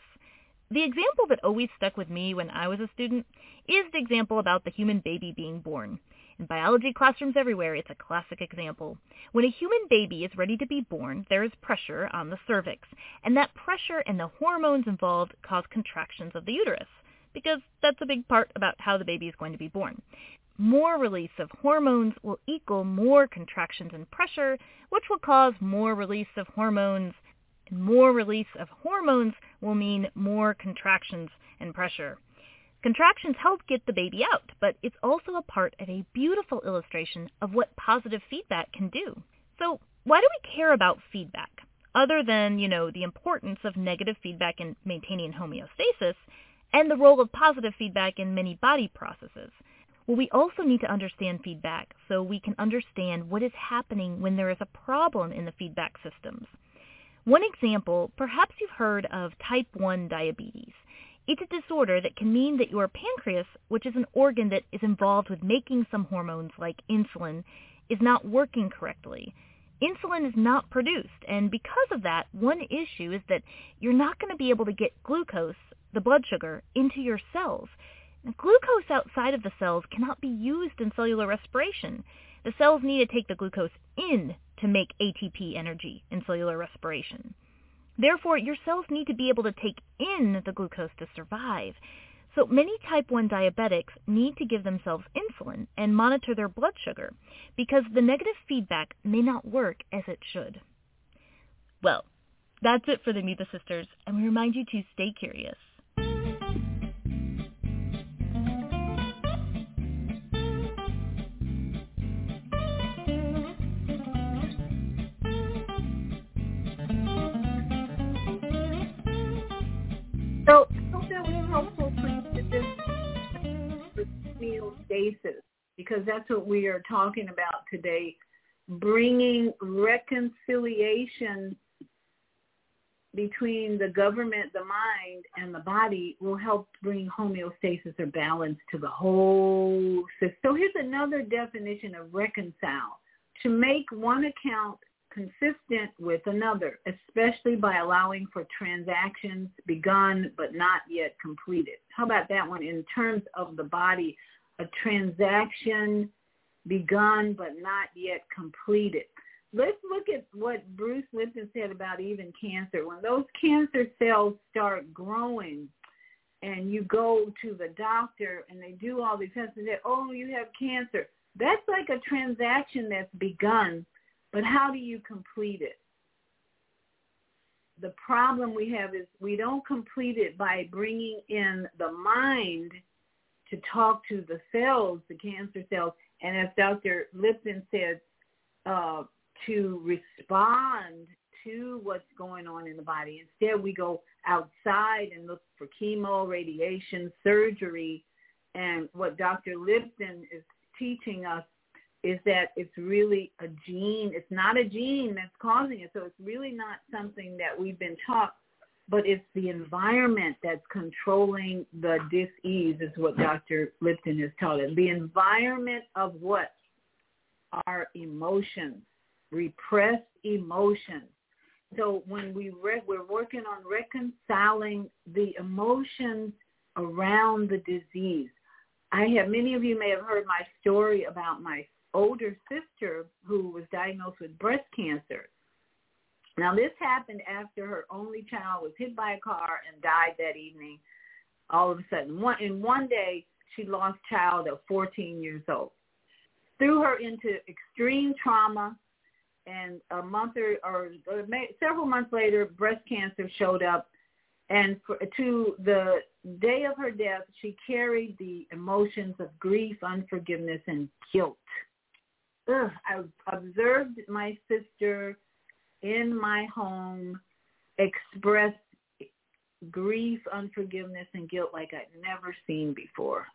The example that always stuck with me when I was a student is the example about the human baby being born. In biology classrooms everywhere, it's a classic example. When a human baby is ready to be born, there is pressure on the cervix, and that pressure and the hormones involved cause contractions of the uterus, because that's a big part about how the baby is going to be born. More release of hormones will equal more contractions and pressure, which will cause more release of hormones. More release of hormones will mean more contractions and pressure. Contractions help get the baby out, but it's also a part of a beautiful illustration of what positive feedback can do. So why do we care about feedback? Other than, you know, the importance of negative feedback in maintaining homeostasis and the role of positive feedback in many body processes. Well, we also need to understand feedback so we can understand what is happening when there is a problem in the feedback systems. One example, perhaps you've heard of type one diabetes. It's a disorder that can mean that your pancreas, which is an organ that is involved with making some hormones like insulin, is not working correctly. Insulin is not produced, and because of that, one issue is that you're not going to be able to get glucose, the blood sugar, into your cells. Now, glucose outside of the cells cannot be used in cellular respiration. The cells need to take the glucose in to make A T P energy in cellular respiration. Therefore, your cells need to be able to take in the glucose to survive. So many type one diabetics need to give themselves insulin and monitor their blood sugar because the negative feedback may not work as it should. Well, that's it for the Amoeba Sisters, and we remind you to stay curious. So that was helpful for you to just homeostasis, because that's what we are talking about today, bringing reconciliation between the government, the mind, and the body will help bring homeostasis or balance to the whole system. So here's another definition of reconcile: to make one account consistent with another, especially by allowing for transactions begun but not yet completed. How about that one in terms of the body? A transaction begun but not yet completed. Let's look at what Bruce Lipton said about even cancer. When those cancer cells start growing and you go to the doctor and they do all these tests and say, oh, you have cancer, that's like a transaction that's begun. But how do you complete it? The problem we have is we don't complete it by bringing in the mind to talk to the cells, the cancer cells, and as Doctor Lipton said, uh, to respond to what's going on in the body. Instead, we go outside and look for chemo, radiation, surgery. And what Doctor Lipton is teaching us is that it's really a gene. It's not a gene that's causing it. So it's really not something that we've been taught, but it's the environment that's controlling the dis-ease is what Doctor Lipton has taught us. The environment of what? Our emotions, repressed emotions. So when we re- we're working on reconciling the emotions around the disease. I have, many of you may have heard my story about my older sister who was diagnosed with breast cancer. Now, this happened after her only child was hit by a car and died that evening. All of a sudden, one, in one day, she lost child of fourteen years old. Threw her into extreme trauma, and a month or, or several months later, breast cancer showed up. And for, to the day of her death, she carried the emotions of grief, unforgiveness, and guilt. Ugh, I observed my sister in my home express grief, unforgiveness, and guilt like I'd never seen before.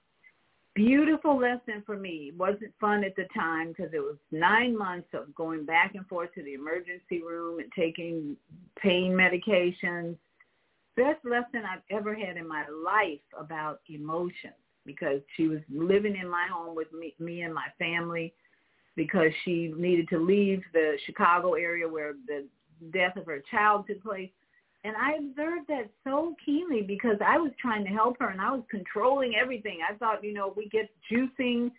Beautiful lesson for me. It wasn't fun at the time because it was nine months of going back and forth to the emergency room and taking pain medications. Best lesson I've ever had in my life about emotions, because she was living in my home with me, me and my family, because she needed to leave the Chicago area where the death of her child took place. And I observed that so keenly because I was trying to help her and I was controlling everything. I thought, you know, we get juicing,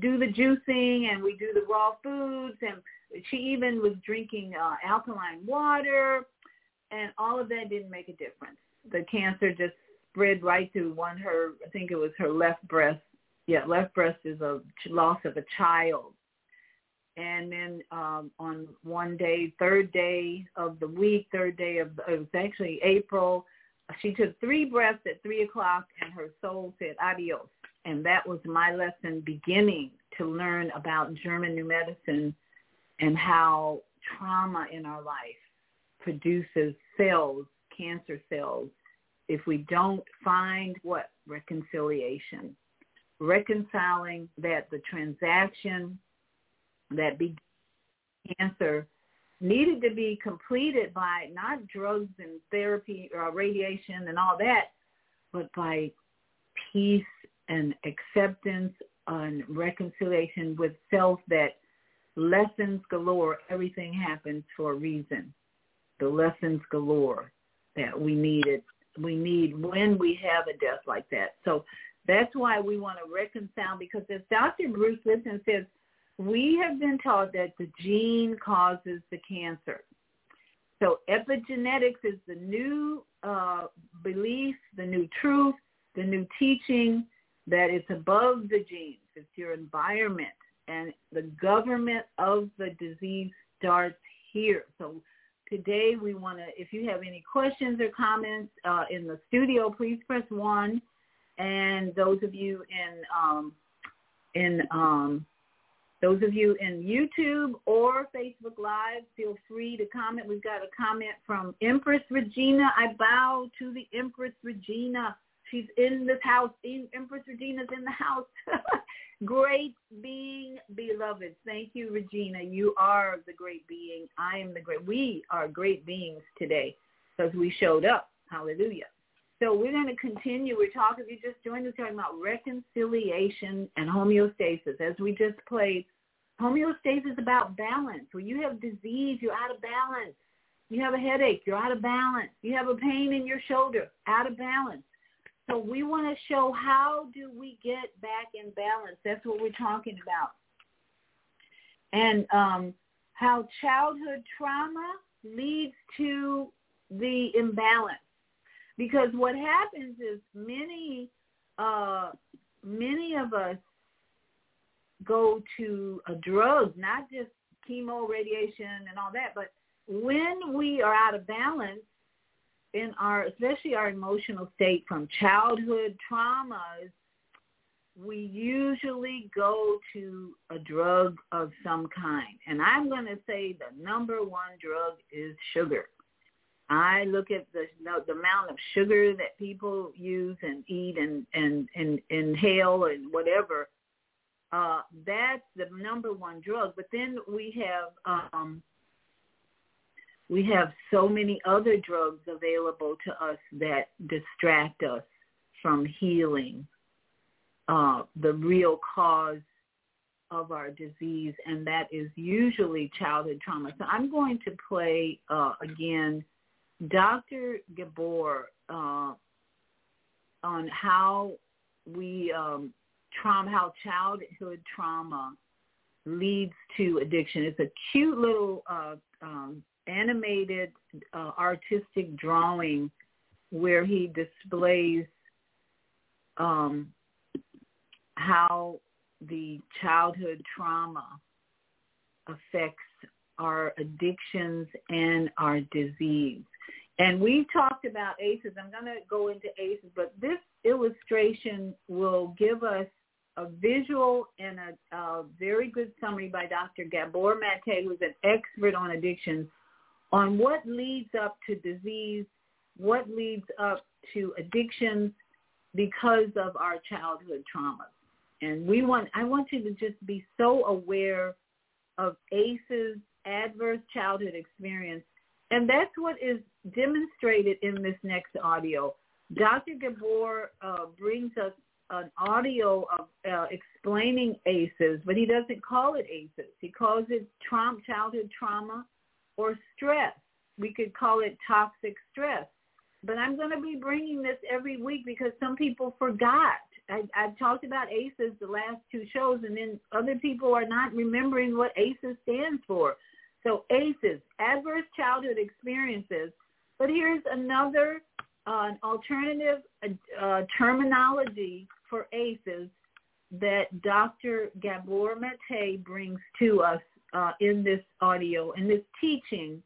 do the juicing, and we do the raw foods. And she even was drinking uh, alkaline water, and all of that didn't make a difference. The cancer just spread right through one, her, I think it was her left breast. Yeah, left breast is a loss of a child. And then um, on one day, third day of the week, third day of, it was actually April, she took three breaths at three o'clock and her soul said adios. And that was my lesson beginning to learn about German New Medicine and how trauma in our life produces cells, cancer cells, if we don't find what? Reconciliation. Reconciling that the transaction that began cancer needed to be completed by not drugs and therapy or radiation and all that, but by peace and acceptance and reconciliation with self, that lessons galore, everything happens for a reason. The lessons galore that we needed, we need when we have a death like that. So that's why we want to reconcile, because as Doctor Bruce Lipton says, we have been taught that the gene causes the cancer. So epigenetics is the new uh, belief, the new truth, the new teaching that it's above the genes. It's your environment. And the government of the disease starts here. So today we want to, if you have any questions or comments uh, in the studio, please press one. And those of you in, um, in, um, Those of you in YouTube or Facebook Live, feel free to comment. We've got a comment from Empress Regina. I bow to the Empress Regina. She's in this house. Empress Regina's in the house. Great being, beloved. Thank you, Regina. You are the great being. I am the great. We are great beings today because we showed up. Hallelujah. So we're going to continue. We're talking, if you just joined us, talking about reconciliation and homeostasis. As we just played, homeostasis is about balance. When you have disease, you're out of balance. You have a headache, you're out of balance. You have a pain in your shoulder, out of balance. So we want to show how do we get back in balance. That's what we're talking about. And um, how childhood trauma leads to the imbalance. Because what happens is many, uh, many of us go to a drug, not just chemo, radiation, and all that. But when we are out of balance in our, especially our emotional state from childhood traumas, we usually go to a drug of some kind. And I'm going to say the number one drug is sugar. I look at the, the amount of sugar that people use and eat and, and, and, and inhale and whatever. Uh, that's the number one drug. But then we have um, we have so many other drugs available to us that distract us from healing uh, the real cause of our disease, and that is usually childhood trauma. So I'm going to play, uh, again, Doctor Gabor uh, on how we um, trauma, how childhood trauma leads to addiction. It's a cute little uh, um, animated uh, artistic drawing where he displays um, how the childhood trauma affects our addictions and our disease. And we talked about A C Es. I'm going to go into A C Es, but this illustration will give us a visual and a, a very good summary by Doctor Gabor Maté, who's an expert on addiction, on what leads up to disease, what leads up to addictions because of our childhood traumas. And we want I want you to just be so aware of A C Es, adverse childhood experience, and that's what is demonstrated in this next audio. Doctor Gabor uh, brings us an audio of uh, explaining A C Es, but he doesn't call it A C Es. He calls it trauma, childhood trauma or stress. We could call it toxic stress. But I'm going to be bringing this every week because some people forgot. I, I've talked about A C Es the last two shows, and then other people are not remembering what A C Es stands for. So A C Es, adverse childhood experiences. But here's another uh, alternative uh, terminology for A C Es that Doctor Gabor Maté brings to us uh, in this audio, in this teaching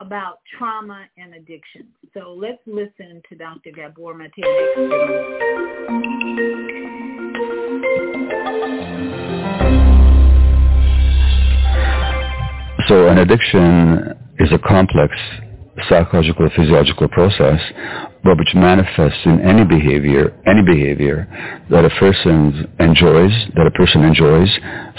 about trauma and addiction. So let's listen to Doctor Gabor Maté. So an addiction is a complex psychological, physiological process, but which manifests in any behavior, any behavior that a person enjoys, that a person enjoys,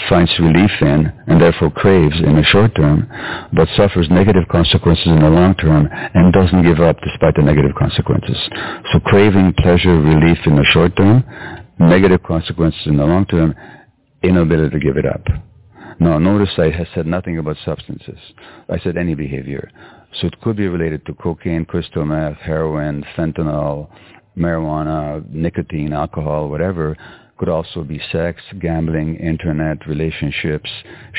finds relief in, and therefore craves in the short term, but suffers negative consequences in the long term and doesn't give up despite the negative consequences. So craving, pleasure, relief in the short term, negative consequences in the long term, inability to give it up. Now, notice I have said nothing about substances. I said any behavior. So it could be related to cocaine, crystal meth, heroin, fentanyl, marijuana, nicotine, alcohol, whatever. Could also be sex, gambling, internet, relationships,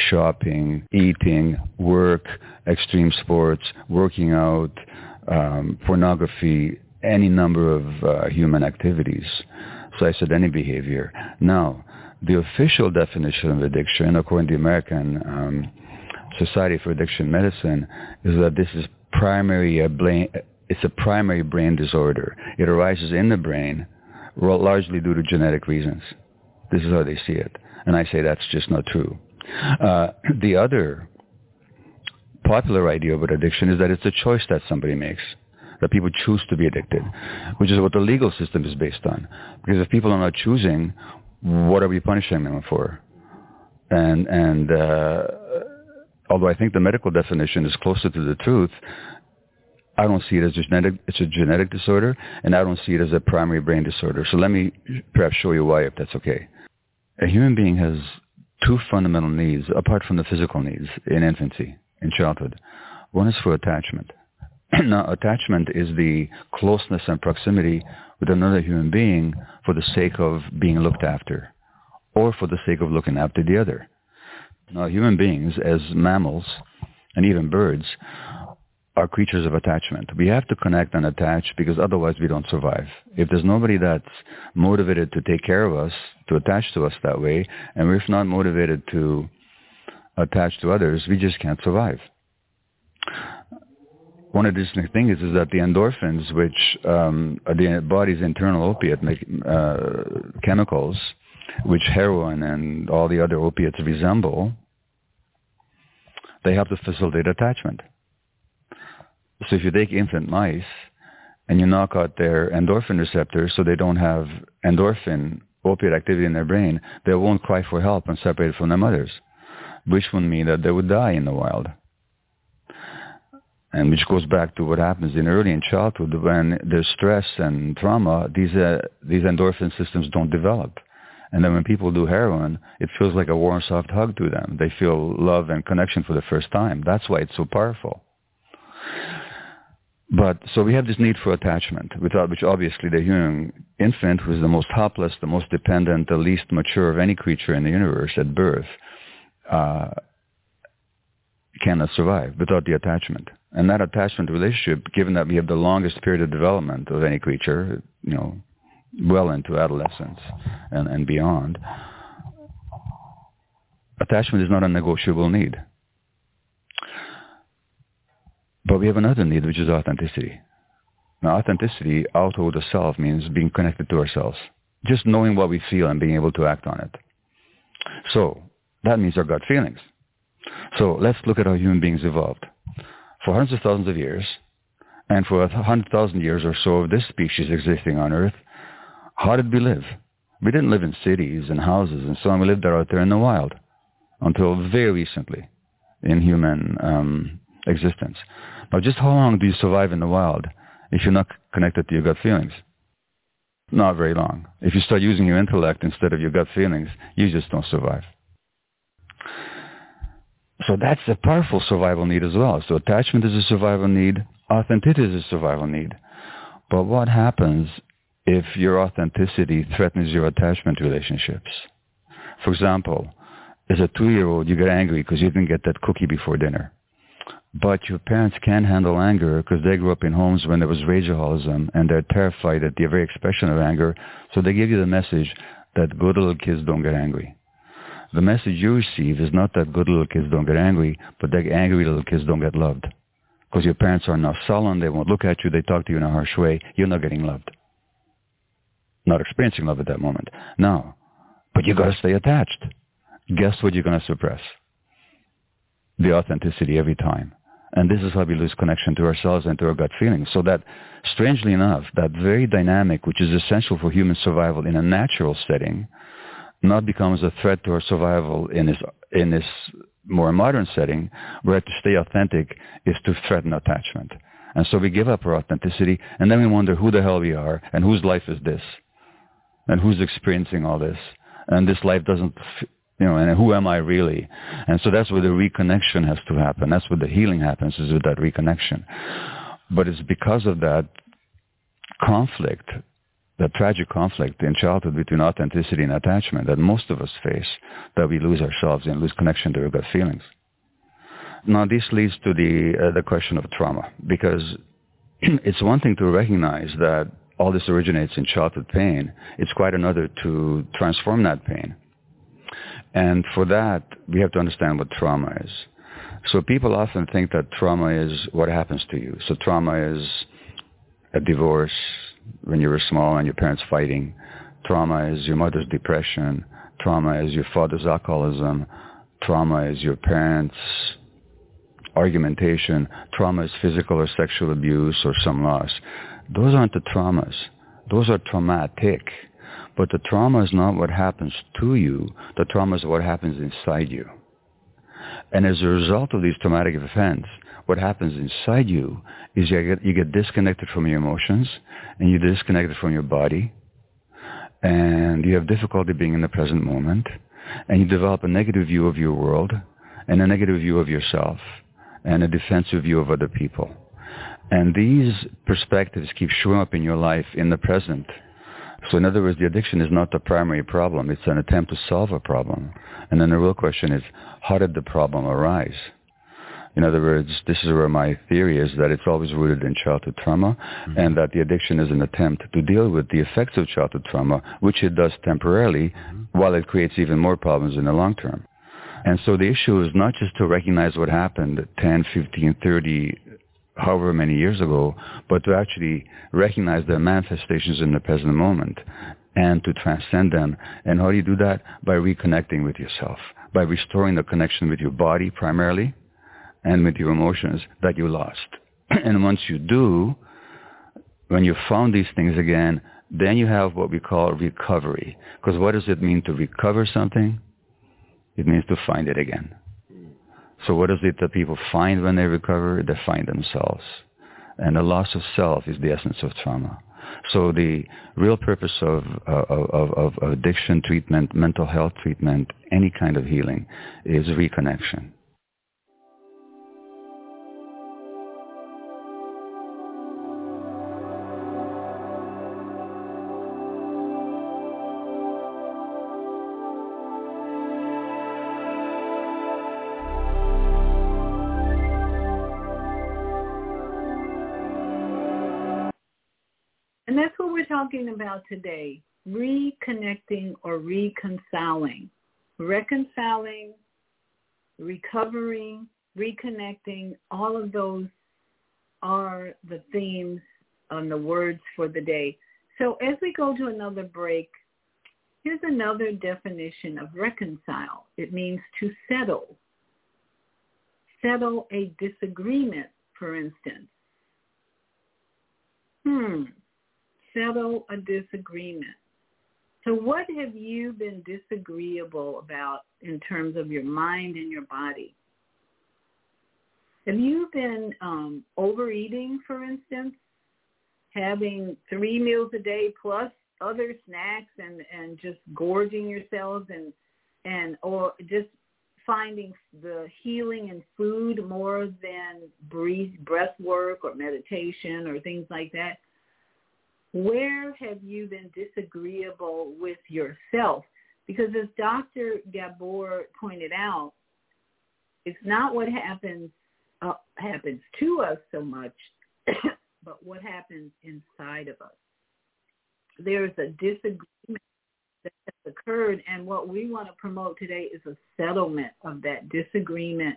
shopping, eating, work, extreme sports, working out, um, pornography, any number of uh, human activities. So I said any behavior. Now, the official definition of addiction, according to the American um, Society for Addiction Medicine, is that this is primary a brain, it's a primary brain disorder. It arises in the brain, largely due to genetic reasons. This is how they see it, and I say that's just not true. Uh, the other popular idea about addiction is that it's a choice that somebody makes, that people choose to be addicted, which is what the legal system is based on. Because if people are not choosing, what are we punishing them for? And and uh, although I think the medical definition is closer to the truth, I don't see it as a genetic, it's a genetic disorder, and I don't see it as a primary brain disorder. So let me perhaps show you why, if that's okay. A human being has two fundamental needs, apart from the physical needs, in infancy, in childhood. One is for attachment. Now, attachment is the closeness and proximity with another human being for the sake of being looked after or for the sake of looking after the other. Now, human beings, as mammals and even birds, are creatures of attachment. We have to connect and attach because otherwise we don't survive. If there's nobody that's motivated to take care of us, to attach to us that way, and we're not motivated to attach to others, we just can't survive. One interesting thing is, is that the endorphins, which um, are the body's internal opiate uh, chemicals, which heroin and all the other opiates resemble, they have to facilitate attachment. So if you take infant mice and you knock out their endorphin receptors so they don't have endorphin opiate activity in their brain, they won't cry for help and separate from their mothers, which would mean that they would die in the wild. And which goes back to what happens in early in childhood when there's stress and trauma, these uh, these endorphin systems don't develop. And then when people do heroin, it feels like a warm, soft hug to them. They feel love and connection for the first time. That's why it's so powerful. But so we have this need for attachment, without which obviously the human infant, who is the most helpless, the most dependent, the least mature of any creature in the universe at birth, uh, cannot survive without the attachment. And that attachment relationship, given that we have the longest period of development of any creature, you know, well into adolescence and, and beyond, attachment is not a negotiable need. But we have another need, which is authenticity. Now, authenticity, auto to self, means being connected to ourselves, just knowing what we feel and being able to act on it. So that means our gut feelings. So let's look at how human beings evolved. For hundreds of thousands of years, and for one hundred thousand years or so of this species existing on Earth, how did we live? We didn't live in cities and houses and so on. We lived out there in the wild until very recently in human um, existence. Now, just how long do you survive in the wild if you're not connected to your gut feelings? Not very long. If you start using your intellect instead of your gut feelings, you just don't survive. So that's a powerful survival need as well. So attachment is a survival need. Authenticity is a survival need. But what happens if your authenticity threatens your attachment relationships? For example, as a two-year-old, you get angry because you didn't get that cookie before dinner. But your parents can't handle anger because they grew up in homes when there was rageaholicism, and they're terrified at the very expression of anger. So they give you the message that good little kids don't get angry. The message you receive is not that good little kids don't get angry, but that angry little kids don't get loved. Because your parents are now sullen, they won't look at you, they talk to you in a harsh way, you're not getting loved. Not experiencing love at that moment. Now, but you got to stay attached. Guess what you're going to suppress? The authenticity every time. And this is how we lose connection to ourselves and to our gut feelings. So that, strangely enough, that very dynamic, which is essential for human survival in a natural setting, not becomes a threat to our survival in this in this more modern setting, where to stay authentic is to threaten attachment. And so we give up our authenticity, and then we wonder who the hell we are, and whose life is this, and who's experiencing all this, and this life doesn't, you know, and who am I really? And so that's where the reconnection has to happen. That's where the healing happens, is with that reconnection. But it's because of that conflict, the tragic conflict in childhood between authenticity and attachment that most of us face, that we lose ourselves and lose connection to our gut feelings. Now, this leads to the uh, the question of trauma, because it's one thing to recognize that all this originates in childhood pain. It's quite another to transform that pain. And for that, we have to understand what trauma is. So people often think that trauma is what happens to you. So trauma is a divorce when you were small and your parents fighting. Trauma is your mother's depression. Trauma is your father's alcoholism. Trauma is your parents' argumentation. Trauma is physical or sexual abuse or some loss. Those aren't the traumas. Those are traumatic. But the trauma is not what happens to you. The trauma is what happens inside you. And as a result of these traumatic events, what happens inside you is you get, you get disconnected from your emotions, and you're disconnected from your body, and you have difficulty being in the present moment, and you develop a negative view of your world, and a negative view of yourself, and a defensive view of other people. And these perspectives keep showing up in your life in the present. So in other words, the addiction is not the primary problem. It's an attempt to solve a problem. And then the real question is, how did the problem arise? In other words, this is where my theory is that it's always rooted in childhood trauma, mm-hmm. and that the addiction is an attempt to deal with the effects of childhood trauma, which it does temporarily, mm-hmm. while it creates even more problems in the long term. And so the issue is not just to recognize what happened ten, fifteen, thirty, however many years ago, but to actually recognize their manifestations in the present moment and to transcend them. And how do you do that? By reconnecting with yourself, by restoring the connection with your body primarily and with your emotions that you lost. And once you do, when you found these things again, then you have what we call recovery. Because what does it mean to recover something? It means to find it again. So what is it that people find when they recover? They find themselves. And the loss of self is the essence of trauma. So the real purpose of, uh, of, of, of addiction treatment, mental health treatment, any kind of healing, is reconnection. Talking about today, reconnecting or reconciling, reconciling, recovering, reconnecting, all of those are the themes and the words for the day. So as we go to another break, here's another definition of reconcile. It means to settle, settle a disagreement, for instance. Hmm. Settle a disagreement. So what have you been disagreeable about in terms of your mind and your body? Have you been um, overeating, for instance, having three meals a day plus other snacks and, and just gorging yourselves and, and or just finding the healing in food more than breathe, breath work or meditation or things like that? Where have you been disagreeable with yourself? Because as Doctor Gabor pointed out, it's not what happens uh, happens to us so much, but what happens inside of us. There's a disagreement that has occurred, and what we want to promote today is a settlement of that disagreement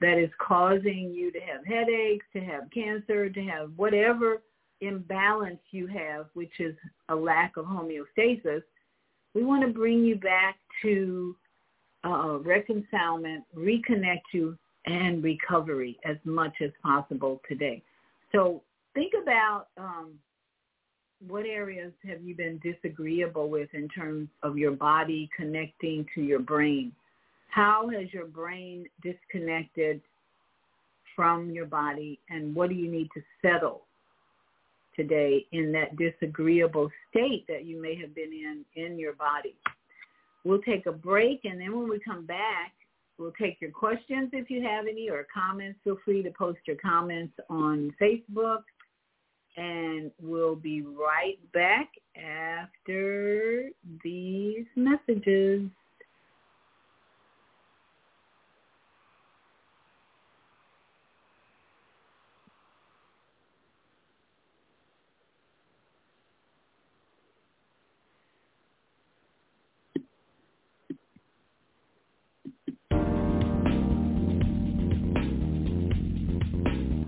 that is causing you to have headaches, to have cancer, to have whatever imbalance you have, which is a lack of homeostasis. We want to bring you back to uh, reconcilement, reconnect you, and recovery as much as possible today. So think about um, what areas have you been disagreeable with in terms of your body connecting to your brain? How has your brain disconnected from your body, and what do you need to settle today in that disagreeable state that you may have been in, in your body? We'll take a break, and then when we come back, we'll take your questions if you have any, or comments. Feel free to post your comments on Facebook, and we'll be right back after these messages.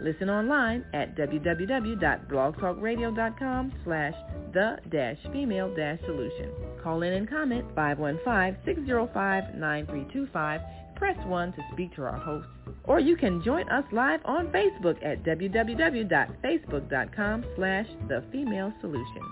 Listen online at www.blogtalkradio.com slash the-female-solution. Call in and comment five one five, six zero five, nine three two five. Press one to speak to our host. Or you can join us live on Facebook at www.facebook.com slash the-female-solution.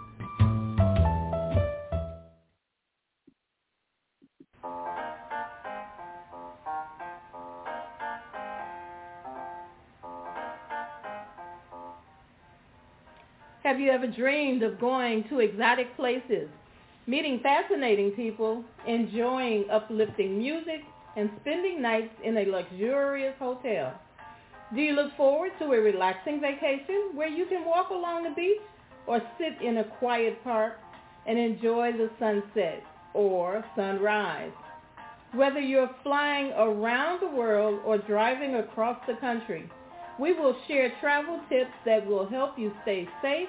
Have you ever dreamed of going to exotic places, meeting fascinating people, enjoying uplifting music, and spending nights in a luxurious hotel? Do you look forward to a relaxing vacation where you can walk along the beach or sit in a quiet park and enjoy the sunset or sunrise? Whether you're flying around the world or driving across the country, we will share travel tips that will help you stay safe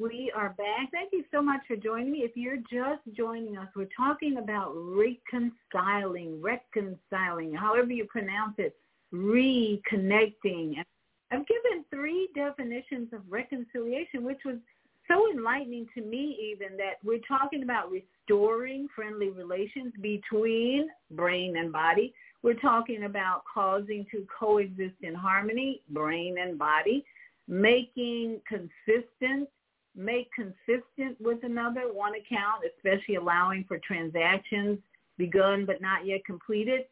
We are back. Thank you so much for joining me. If you're just joining us, we're talking about reconciling, reconciling, however you pronounce it, reconnecting. I've given three definitions of reconciliation, which was so enlightening to me even, that we're talking about restoring friendly relations between brain and body. We're talking about causing to coexist in harmony, brain and body, making consistent make consistent with another, one account, especially allowing for transactions begun but not yet completed,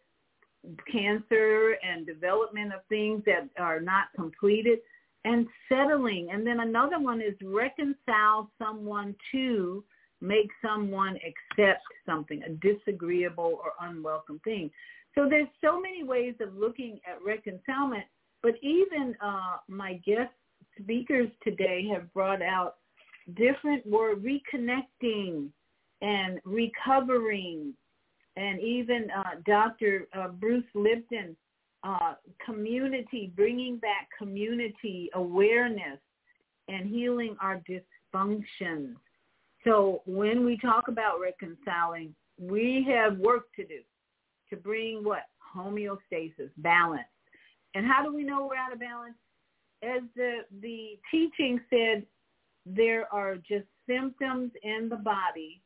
cancer and development of things that are not completed, and settling. And then another one is reconcile someone to make someone accept something, a disagreeable or unwelcome thing. So there's so many ways of looking at reconcilement, but even uh, my guest speakers today have brought out different word, reconnecting and recovering, and even uh, Doctor Uh, Bruce Lipton, uh, community, bringing back community awareness and healing our dysfunctions. So when we talk about reconciling, we have work to do to bring what? Homeostasis, balance. And how do we know we're out of balance? As the, the teaching said, there are just symptoms in the body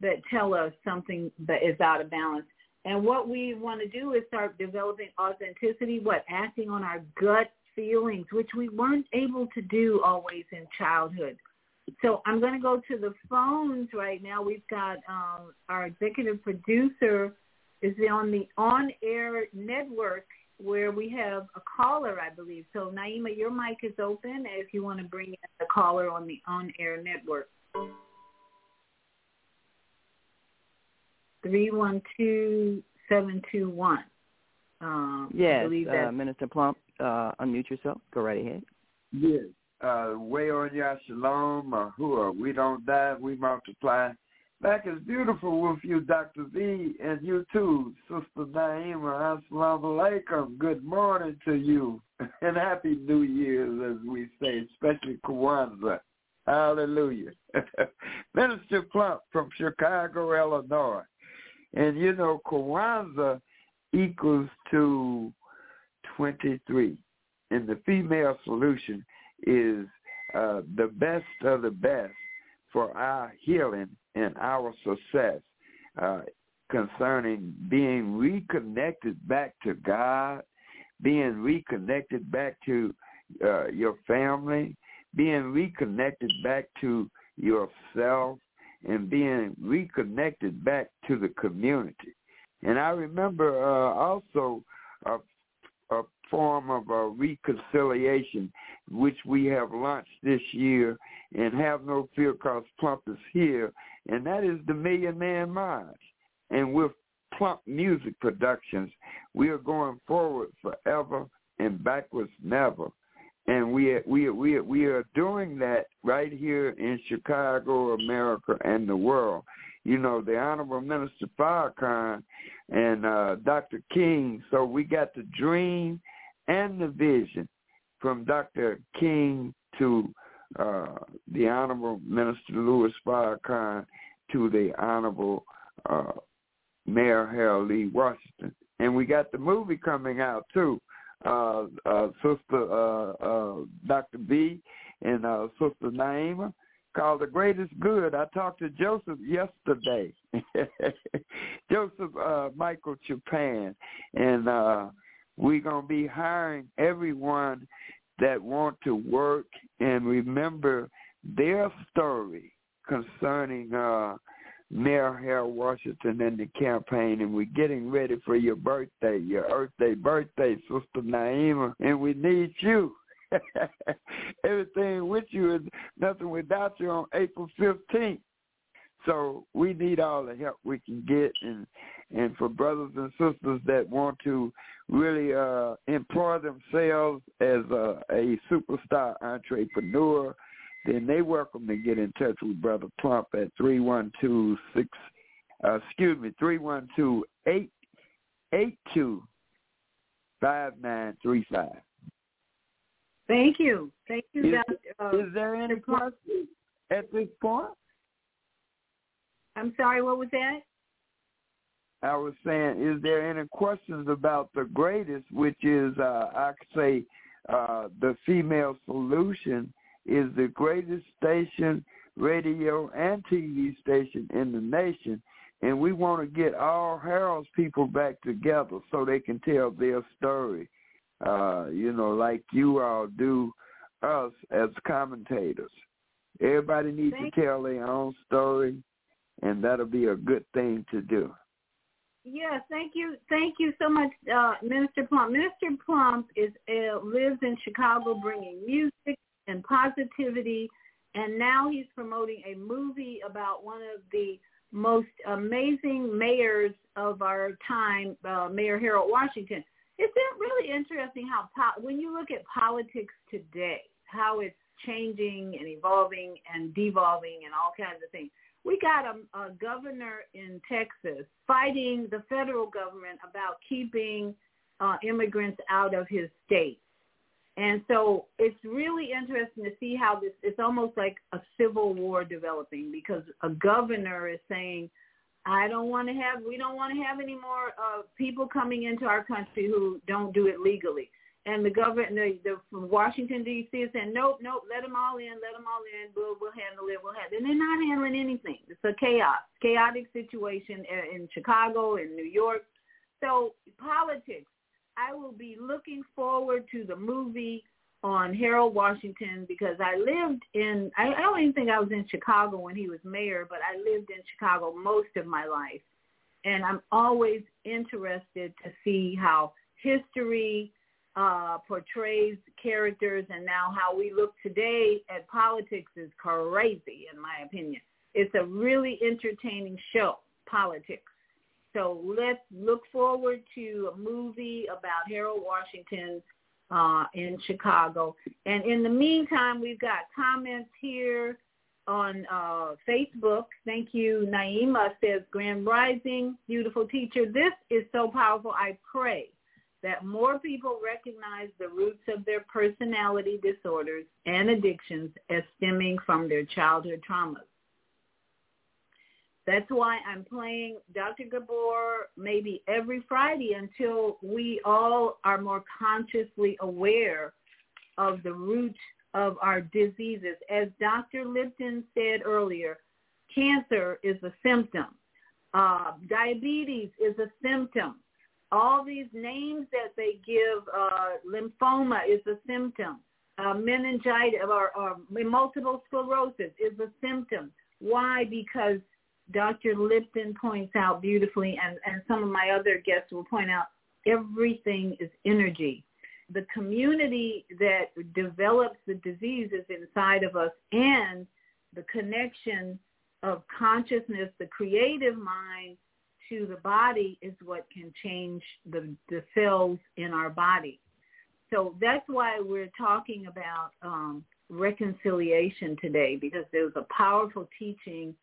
that tell us something that is out of balance. And what we want to do is start developing authenticity, what? Acting on our gut feelings, which we weren't able to do always in childhood. So I'm going to go to the phones right now. We've got um, our executive producer is on the on-air network, where we have a caller, I believe. So, Naima, your mic is open if you want to bring in the caller on the on-air network. three one two, seven two one. Um, yes, uh, Minister Plump, uh, unmute yourself. Go right ahead. Yes. Uh, way on your shalom, Mahua. We don't die, we multiply. Back is beautiful with you, Doctor V, and you too, Sister Naima. Assalamu alaikum. Good morning to you, and Happy New Year, as we say, especially Kwanzaa. Hallelujah. Minister Plump from Chicago, Illinois. And you know, Kwanzaa equals to twenty-three, and the female solution is uh, the best of the best for our healing and our success uh, concerning being reconnected back to God, being reconnected back to uh, your family, being reconnected back to yourself, and being reconnected back to the community. And I remember uh, also a, a form of a reconciliation, which we have launched this year, and have no fear because Plump is here, and that is the Million Man Mind. And with Plump Music Productions, we are going forward forever and backwards never. And we are, we are, we are, we are doing that right here in Chicago, America, and the world. You know, the Honorable Minister Farrakhan and uh, Doctor King. So we got the dream and the vision from Doctor King to uh, the Honorable Minister Louis Farrakhan to the Honorable uh, Mayor Harold Lee Washington. And we got the movie coming out, too. Uh, uh, Sister uh, uh, Doctor B and uh, Sister Naima, called The Greatest Good. I talked to Joseph yesterday, Joseph uh, Michael Chapin, and uh, we're going to be hiring everyone that want to work and remember their story concerning uh, Mayor Harold Washington and the campaign, and we're getting ready for your birthday, your birthday, birthday, Sister Naima, and we need you. Everything with you is nothing without you on April fifteenth. So we need all the help we can get, and and for brothers and sisters that want to really uh, employ themselves as a, a superstar entrepreneur, then they welcome to get in touch with Brother Plump at three one two six uh, excuse me three one two, eight eight two, five nine three five. Thank you. Thank you, is, Doctor Uh, is there any questions at this point? I'm sorry, what was that? I was saying, is there any questions about the greatest, which is, uh, I could say, uh, the Female Solution is the greatest station, radio, and T V station in the nation. And we want to get all Harold's people back together so they can tell their story. Uh, you know, like you all do us as commentators. Everybody needs Thank to tell their own story, and that'll be a good thing to do. Yeah, thank you. Thank you so much, uh, Minister Plump. Minister Plump is, uh, lives in Chicago bringing music and positivity, and now he's promoting a movie about one of the most amazing mayors of our time, uh, Mayor Harold Washington. It's really interesting how, po- when you look at politics today, how it's changing and evolving and devolving and all kinds of things. We got a, a governor in Texas fighting the federal government about keeping uh, immigrants out of his state. And so it's really interesting to see how this, it's almost like a civil war developing, because a governor is saying, I don't want to have, we don't want to have any more uh, people coming into our country who don't do it legally. And the government, the, the from Washington, D C is saying, nope, nope, let them all in, let them all in, we'll, we'll handle it, we'll handle it. And they're not handling anything. It's a chaos, chaotic situation in Chicago, in New York. So politics, I will be looking forward to the movie on Harold Washington, because I lived in, I, I don't even think I was in Chicago when he was mayor, but I lived in Chicago most of my life. And I'm always interested to see how history uh, portrays characters, and now how we look today at politics is crazy, in my opinion. It's a really entertaining show, politics. So let's look forward to a movie about Harold Washington Uh, in Chicago. And in the meantime, we've got comments here on uh, Facebook. Thank you. Naima says, Grand Rising, beautiful teacher. This is so powerful. I pray that more people recognize the roots of their personality disorders and addictions as stemming from their childhood traumas. That's why I'm playing Doctor Gabor maybe every Friday until we all are more consciously aware of the root of our diseases. As Doctor Lipton said earlier, cancer is a symptom. Uh, diabetes is a symptom. All these names that they give, uh, lymphoma is a symptom. Uh, meningitis or, or multiple sclerosis is a symptom. Why? Because Doctor Lipton points out beautifully, and, and some of my other guests will point out, everything is energy. the community that develops the disease is inside of us, and the connection of consciousness, the creative mind, to the body is what can change the, the cells in our body. So that's why we're talking about um, reconciliation today, because there was a powerful teaching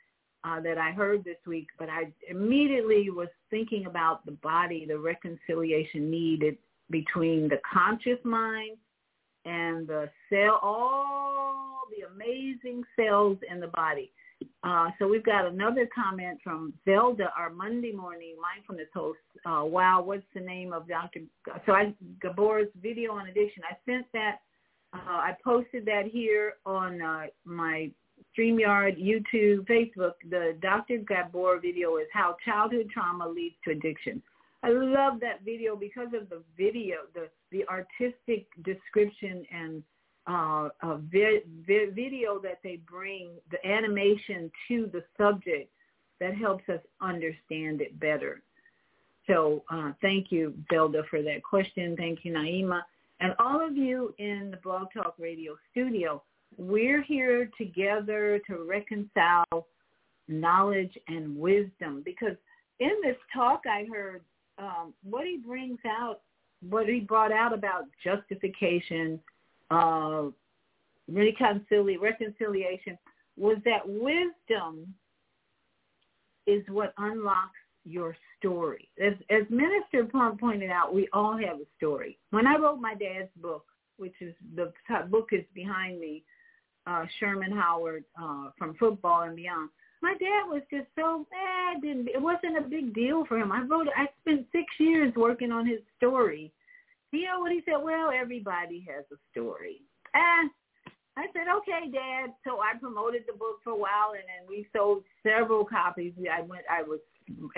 uh, that I heard this week, but I immediately was thinking about the body, the reconciliation needed between the conscious mind and the cell, all the amazing cells in the body. Uh, so we've got another comment from Zelda, our Monday morning mindfulness host. Uh, wow, what's the name of Doctor So I, Gabor's video on addiction. I sent that. Uh, I posted that here on uh, my StreamYard, YouTube, Facebook. The Doctor Gabor video is How Childhood Trauma Leads to Addiction. I love that video because of the video, the, the artistic description and Uh, a vi- vi- video that they bring, the animation to the subject that helps us understand it better. So uh, thank you, Zelda, for that question. Thank you, Naima. And all of you in the Blog Talk Radio studio, we're here together to reconcile knowledge and wisdom, because in this talk I heard um, what he brings out, what he brought out about justification, Uh, reconcili- reconciliation, was that wisdom is what unlocks your story. As, as Minister Plump pointed out, we all have a story. When I wrote my dad's book, which is the book is behind me, uh, Sherman Howard uh, from Football and Beyond, my dad was just so bad. Didn't, it wasn't a big deal for him. I wrote. I spent six years working on his story. You know what he said? Well, everybody has a story. And I said, okay, Dad. So I promoted the book for a while, and then we sold several copies. I went. I was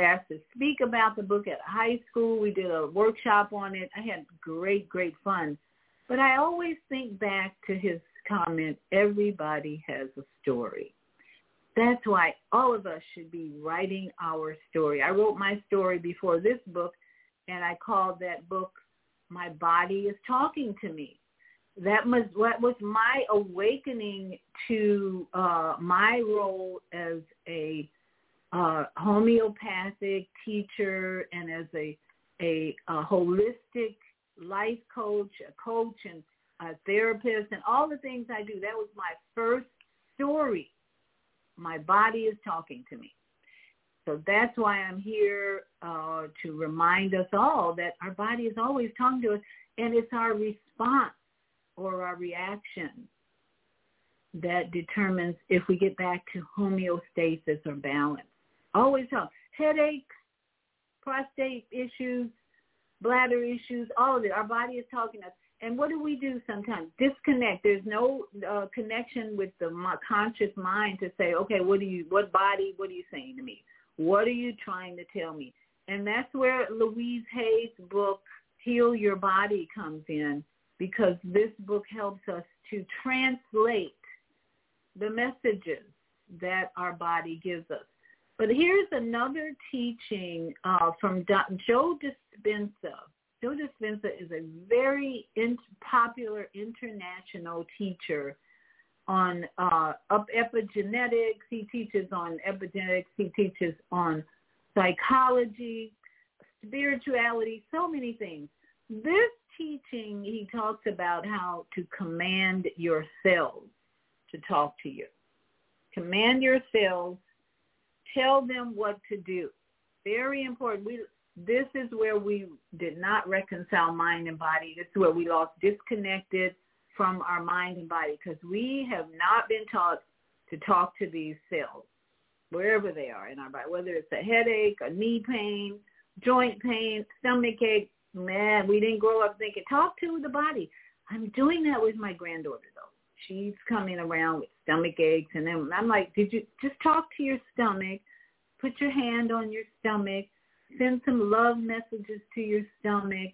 asked to speak about the book at high school. We did a workshop on it. I had great, great fun. But I always think back to his comment, everybody has a story. That's why all of us should be writing our story. I wrote my story before this book, and I called that book My Body Is Talking to Me. That was, that was my awakening to uh, my role as a uh, homeopathic teacher and as a, a, a holistic life coach, a coach and a therapist, and all the things I do. That was my first story. My body is talking to me. So that's why I'm here uh, to remind us all that our body is always talking to us, and it's our response or our reaction that determines if we get back to homeostasis or balance. Always talk. Headaches, prostate issues, bladder issues, all of it. Our body is talking to us. And what do we do sometimes? Disconnect. There's no uh, connection with the conscious mind to say, okay, what do you, what body, what are you saying to me? What are you trying to tell me? And that's where Louise Hay's book, Heal Your Body, comes in, because this book helps us to translate the messages that our body gives us. But here's another teaching uh, from Do- Joe Dispenza. Joe Dispenza is a very in- popular international teacher on uh, up epigenetics. He teaches on epigenetics. He teaches on psychology, spirituality, so many things. This teaching, he talks about how to command your cells to talk to you. Command your cells. Tell them what to do. Very important. We, this is where we did not reconcile mind and body. This is where we lost, disconnected from our mind and body, because we have not been taught to talk to these cells, wherever they are in our body, whether it's a headache, a knee pain, joint pain, stomach ache. Man, we didn't grow up thinking, talk to the body. I'm doing that with my granddaughter, though. She's coming around with stomach aches, and then I'm like, did you just talk to your stomach? Put your hand on your stomach. Send some love messages to your stomach.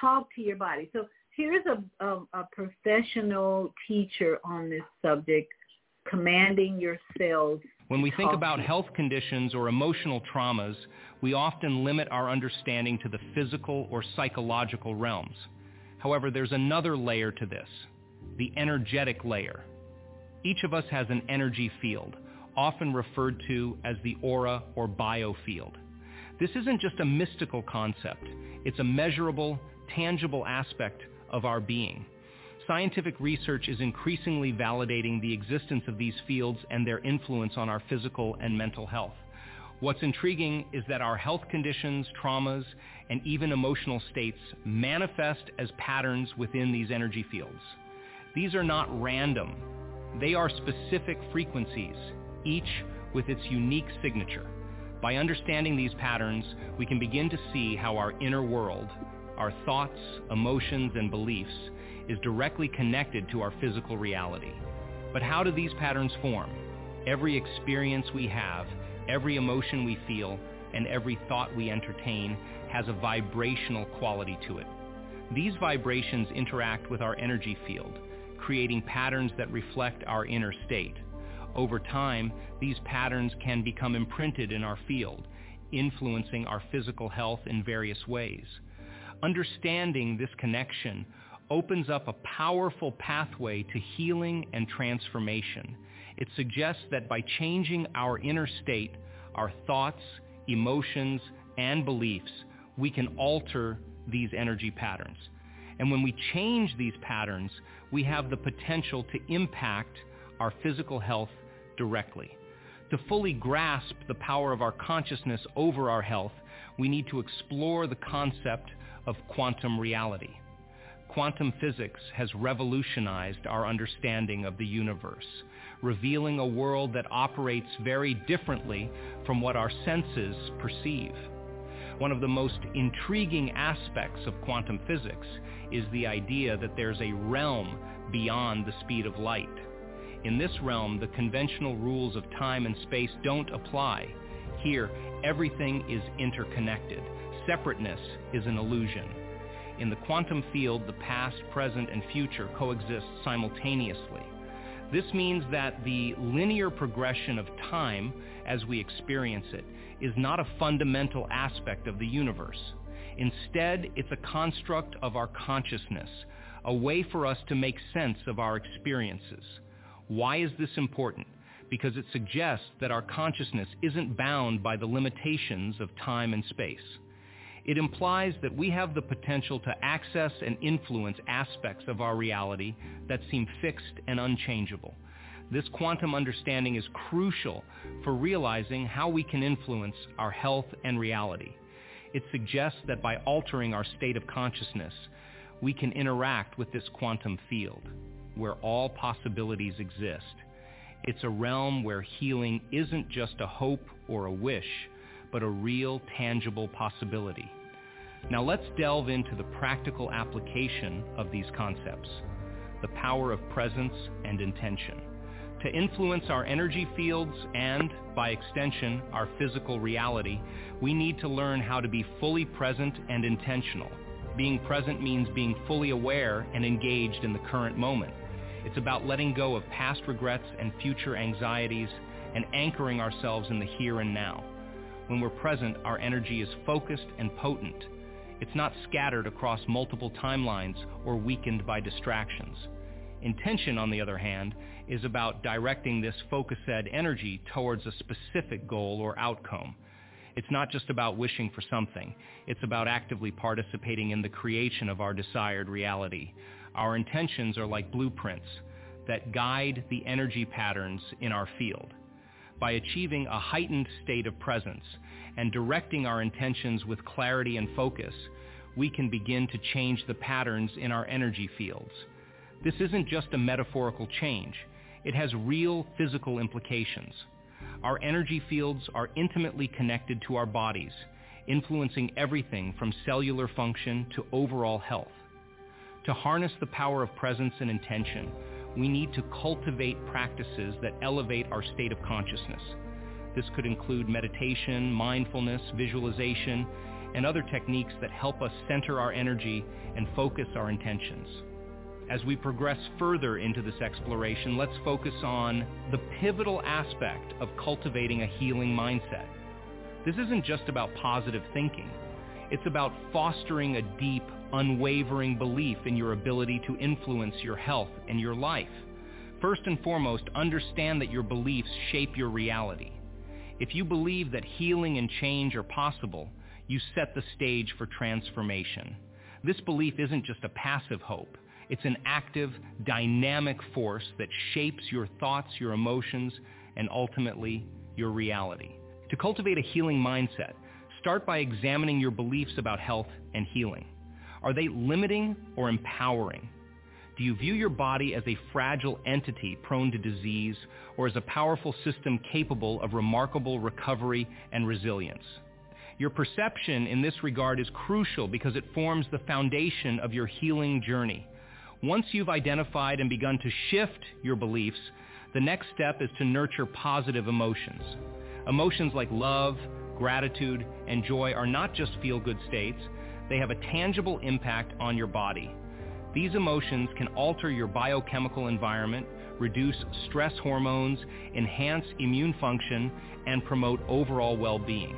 Talk to your body. So here's a, a, a professional teacher on this subject, commanding your cells. When we think about health conditions or emotional traumas, we often limit our understanding to the physical or psychological realms. However, there's another layer to this, the energetic layer. Each of us has an energy field, often referred to as the aura or biofield. This isn't just a mystical concept. It's a measurable, tangible aspect of our being. Scientific research is increasingly validating the existence of these fields and their influence on our physical and mental health. What's intriguing is that our health conditions, traumas, and even emotional states manifest as patterns within these energy fields. These are not random. They are specific frequencies, each with its unique signature. By understanding these patterns, we can begin to see how our inner world, our thoughts, emotions, and beliefs is directly connected to our physical reality. But how do these patterns form? Every experience we have, every emotion we feel, and every thought we entertain has a vibrational quality to it. These vibrations interact with our energy field, creating patterns that reflect our inner state. Over time, these patterns can become imprinted in our field, influencing our physical health in various ways. Understanding this connection opens up a powerful pathway to healing and transformation. It suggests that by changing our inner state, our thoughts, emotions, and beliefs, we can alter these energy patterns. And when we change these patterns, we have the potential to impact our physical health directly. To fully grasp the power of our consciousness over our health, we need to explore the concept of quantum reality. Quantum physics has revolutionized our understanding of the universe, revealing a world that operates very differently from what our senses perceive. One of the most intriguing aspects of quantum physics is the idea that there's a realm beyond the speed of light. In this realm, the conventional rules of time and space don't apply. Here, everything is interconnected. Separateness is an illusion. In the quantum field, the past, present, and future coexist simultaneously. This means that the linear progression of time as we experience it is not a fundamental aspect of the universe. Instead, it's a construct of our consciousness, a way for us to make sense of our experiences. Why is this important? Because it suggests that our consciousness isn't bound by the limitations of time and space. It implies that we have the potential to access and influence aspects of our reality that seem fixed and unchangeable. This quantum understanding is crucial for realizing how we can influence our health and reality. It suggests that by altering our state of consciousness, we can interact with this quantum field, where all possibilities exist. It's a realm where healing isn't just a hope or a wish, but a real, tangible possibility. Now let's delve into the practical application of these concepts, the power of presence and intention, to influence our energy fields and, by extension, our physical reality. We need to learn how to be fully present and intentional. Being present means being fully aware and engaged in the current moment. It's about letting go of past regrets and future anxieties and anchoring ourselves in the here and now. When we're present, our energy is focused and potent. It's not scattered across multiple timelines or weakened by distractions. Intention, on the other hand, is about directing this focused energy towards a specific goal or outcome. It's not just about wishing for something. It's about actively participating in the creation of our desired reality. Our intentions are like blueprints that guide the energy patterns in our field. By achieving a heightened state of presence and directing our intentions with clarity and focus, we can begin to change the patterns in our energy fields. This isn't just a metaphorical change. It has real physical implications. Our energy fields are intimately connected to our bodies, influencing everything from cellular function to overall health. To harness the power of presence and intention, we need to cultivate practices that elevate our state of consciousness. This could include meditation, mindfulness, visualization, and other techniques that help us center our energy and focus our intentions. As we progress further into this exploration, let's focus on the pivotal aspect of cultivating a healing mindset. This isn't just about positive thinking. It's about fostering a deep, unwavering belief in your ability to influence your health and your life. First and foremost, understand that your beliefs shape your reality. If you believe that healing and change are possible, you set the stage for transformation. This belief isn't just a passive hope. It's an active, dynamic force that shapes your thoughts, your emotions, and ultimately, your reality. To cultivate a healing mindset, start by examining your beliefs about health and healing. Are they limiting or empowering? Do you view your body as a fragile entity prone to disease, or as a powerful system capable of remarkable recovery and resilience? Your perception in this regard is crucial because it forms the foundation of your healing journey. Once you've identified and begun to shift your beliefs, the next step is to nurture positive emotions. Emotions like love, gratitude, and joy are not just feel-good states. They have a tangible impact on your body. These emotions can alter your biochemical environment, reduce stress hormones, enhance immune function, and promote overall well-being.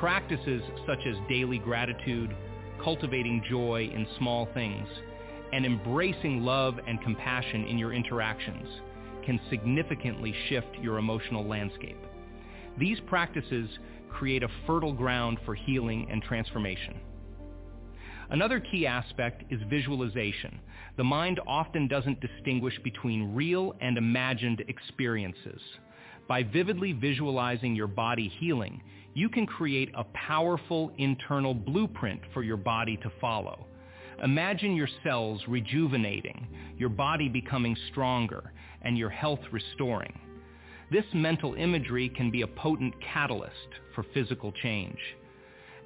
Practices such as daily gratitude, cultivating joy in small things, and embracing love and compassion in your interactions can significantly shift your emotional landscape. These practices create a fertile ground for healing and transformation. Another key aspect is visualization. The mind often doesn't distinguish between real and imagined experiences. By vividly visualizing your body healing, you can create a powerful internal blueprint for your body to follow. Imagine your cells rejuvenating, your body becoming stronger, and your health restoring. This mental imagery can be a potent catalyst for physical change.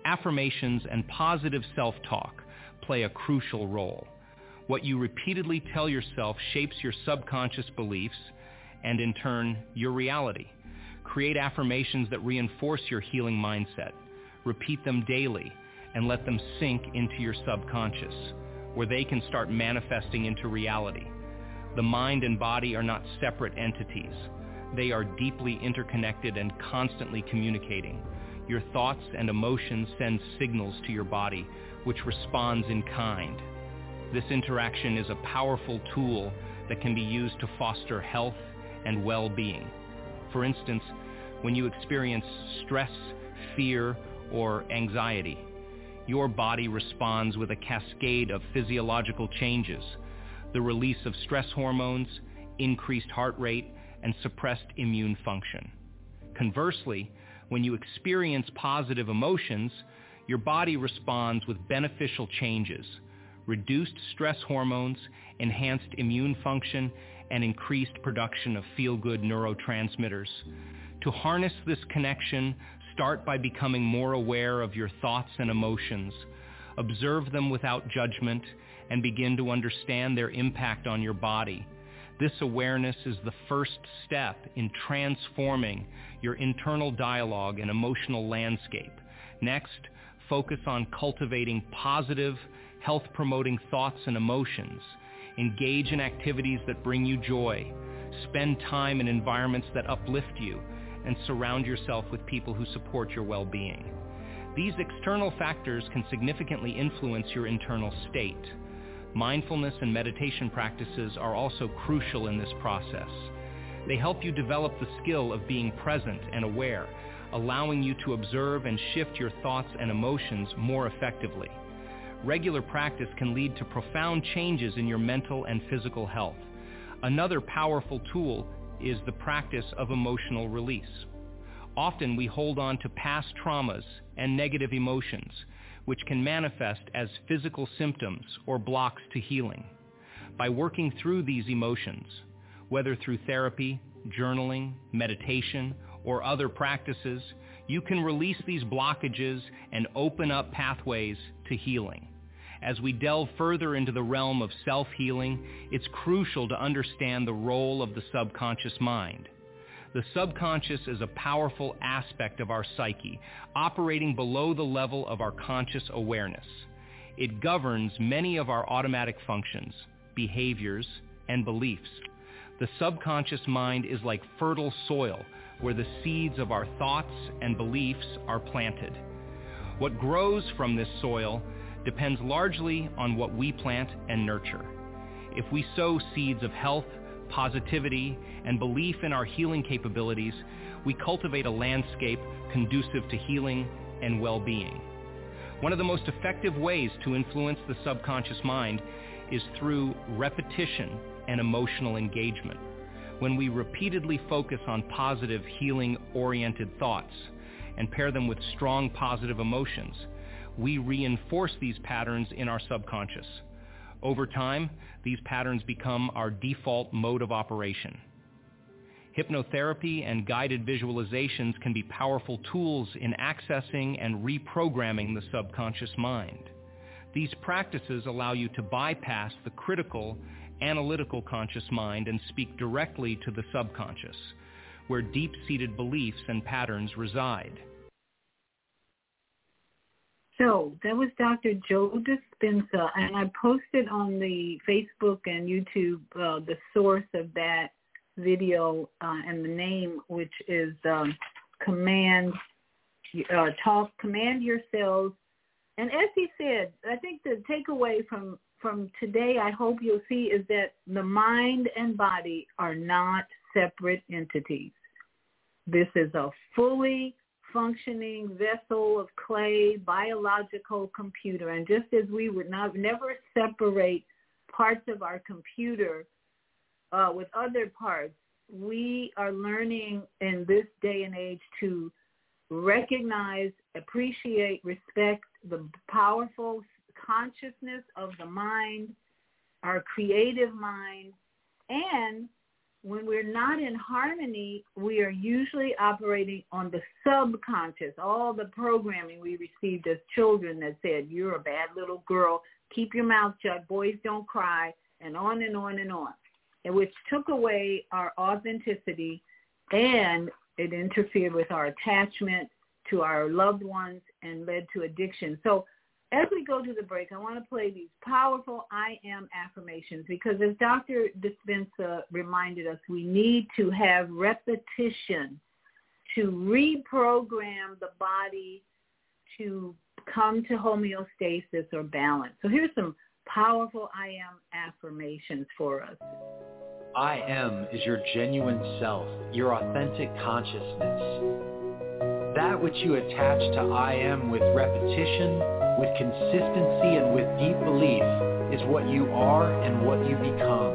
Affirmations and positive self-talk play a crucial role. What you repeatedly tell yourself shapes your subconscious beliefs and, in turn, your reality. Create affirmations that reinforce your healing mindset. Repeat them daily and let them sink into your subconscious, where they can start manifesting into reality. The mind and body are not separate entities. They are deeply interconnected and constantly communicating. Your thoughts and emotions send signals to your body, which responds in kind. This interaction is a powerful tool that can be used to foster health and well-being. For instance, when you experience stress, fear, or anxiety, your body responds with a cascade of physiological changes: the release of stress hormones, increased heart rate, and suppressed immune function. Conversely, when you experience positive emotions, your body responds with beneficial changes: reduced stress hormones, enhanced immune function, and increased production of feel-good neurotransmitters. To harness this connection, start by becoming more aware of your thoughts and emotions. Observe them without judgment and begin to understand their impact on your body. This awareness is the first step in transforming your internal dialogue and emotional landscape. Next, focus on cultivating positive, health-promoting thoughts and emotions. Engage in activities that bring you joy. Spend time in environments that uplift you, and surround yourself with people who support your well-being. These external factors can significantly influence your internal state. Mindfulness and meditation practices are also crucial in this process. They help you develop the skill of being present and aware, allowing you to observe and shift your thoughts and emotions more effectively. Regular practice can lead to profound changes in your mental and physical health. Another powerful tool is the practice of emotional release. Often we hold on to past traumas and negative emotions, which can manifest as physical symptoms or blocks to healing. By working through these emotions, whether through therapy, journaling, meditation, or other practices, you can release these blockages and open up pathways to healing. As we delve further into the realm of self-healing, it's crucial to understand the role of the subconscious mind. The subconscious is a powerful aspect of our psyche, operating below the level of our conscious awareness. It governs many of our automatic functions, behaviors, and beliefs. The subconscious mind is like fertile soil where the seeds of our thoughts and beliefs are planted. What grows from this soil depends largely on what we plant and nurture. If we sow seeds of health, positivity, and belief in our healing capabilities, we cultivate a landscape conducive to healing and well-being. One of the most effective ways to influence the subconscious mind is through repetition and emotional engagement. When we repeatedly focus on positive, healing-oriented thoughts and pair them with strong positive emotions, we reinforce these patterns in our subconscious. Over time, these patterns become our default mode of operation. Hypnotherapy and guided visualizations can be powerful tools in accessing and reprogramming the subconscious mind. These practices allow you to bypass the critical, analytical conscious mind and speak directly to the subconscious, where deep-seated beliefs and patterns reside. So that was Doctor Joe Dispenza, and I posted on the Facebook and YouTube uh, the source of that video uh, and the name, which is um, Command uh, Talk, Command Yourselves. And as he said, I think the takeaway from, from today, I hope you'll see, is that the mind and body are not separate entities. This is a fully functioning vessel of clay, biological computer. And just as we would not never separate parts of our computer uh, with other parts, we are learning in this day and age to recognize, appreciate, respect the powerful consciousness of the mind, our creative mind. And when we're not in harmony, we are usually operating on the subconscious, all the programming we received as children that said, you're a bad little girl, keep your mouth shut, boys don't cry, and on and on and on, and which took away our authenticity, and it interfered with our attachment to our loved ones and led to addiction. So as we go to the break, I want to play these powerful I am affirmations, because as Doctor Dispenza reminded us, we need to have repetition to reprogram the body to come to homeostasis or balance. So here's some powerful I am affirmations for us. I am is your genuine self, your authentic consciousness. That which you attach to I am with repetition, with consistency, and with deep belief is what you are and what you become.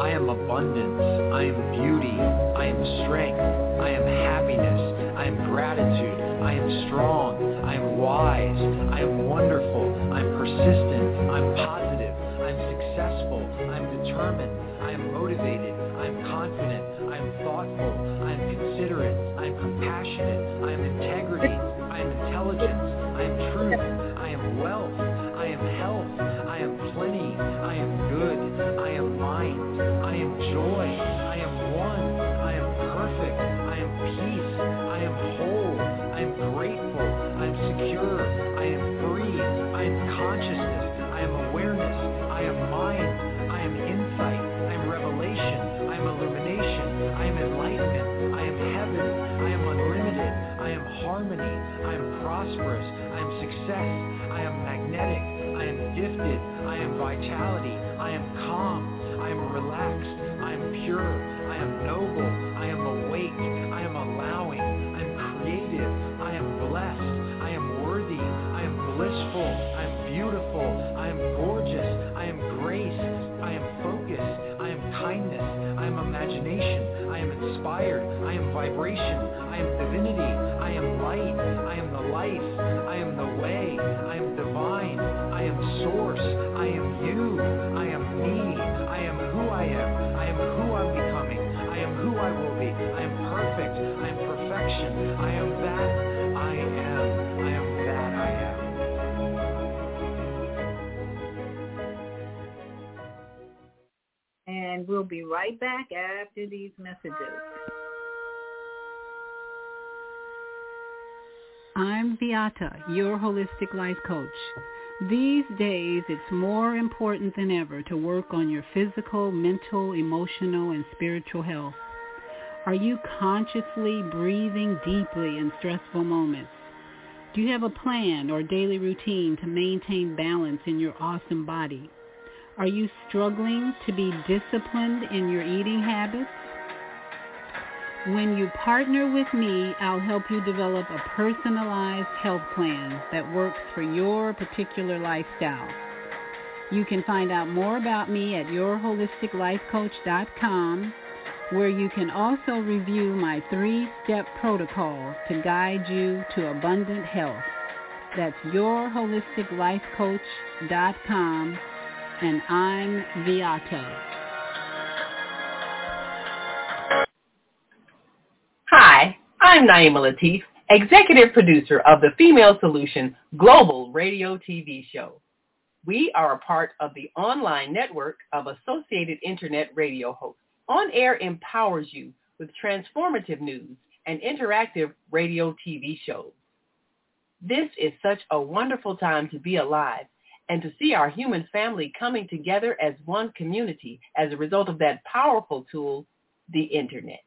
I am abundance. I am beauty. I am strength. I am happiness. I am gratitude. I am strong. I am wise. I am wonderful. I am persistent. I am positive. I am successful. I am determined. I am motivated. I am confident. I am thoughtful. I am considerate. I am compassionate. I am integrity. I am intelligence. I am truth. I am wealth. I am health. I am plenty. I am good. I am mind. I am joy. I am one. I am perfect. I am peace. I am whole. I am grateful. I am secure. I am free. I am consciousness. I am awareness. I am mind. I am insight. I am revelation. I am illumination. I am enlightenment. I am heaven. I am unlimited. I am harmony. I am prosperous. I am success. I am magnetic. I am gifted. I am vitality. I am calm. I am relaxed. I am pure. I am noble. I am awake. I am allowing. I am creative. I am blessed. I am worthy. I am blissful. I am beautiful. I am gorgeous. I am grace. I am focus. I am kindness. I am imagination. I am inspired. I am vibration. I am divinity. I am light. I am the life. I am the way. I am divine. I am source. I am you. I am me. I am who I am. I am who I'm becoming. I am who I will be. I am perfect. I am perfection. I am that I am. I am that I am. And we'll be right back after these messages. I'm Viyahta, your holistic life coach. These days, it's more important than ever to work on your physical, mental, emotional, and spiritual health. Are you consciously breathing deeply in stressful moments? Do you have a plan or daily routine to maintain balance in your awesome body? Are you struggling to be disciplined in your eating habits? When you partner with me, I'll help you develop a personalized health plan that works for your particular lifestyle. You can find out more about me at your holistic life coach dot com, where you can also review my three-step protocol to guide you to abundant health. That's your holistic life coach dot com, and I'm Viyahta. Hi, I'm Naima Latif, executive producer of the Female Solution Global Radio T V show. We are a part of the online network of Associated Internet Radio hosts. On Air empowers you with transformative news and interactive radio T V shows. This is such a wonderful time to be alive and to see our human family coming together as one community as a result of that powerful tool, the Internet.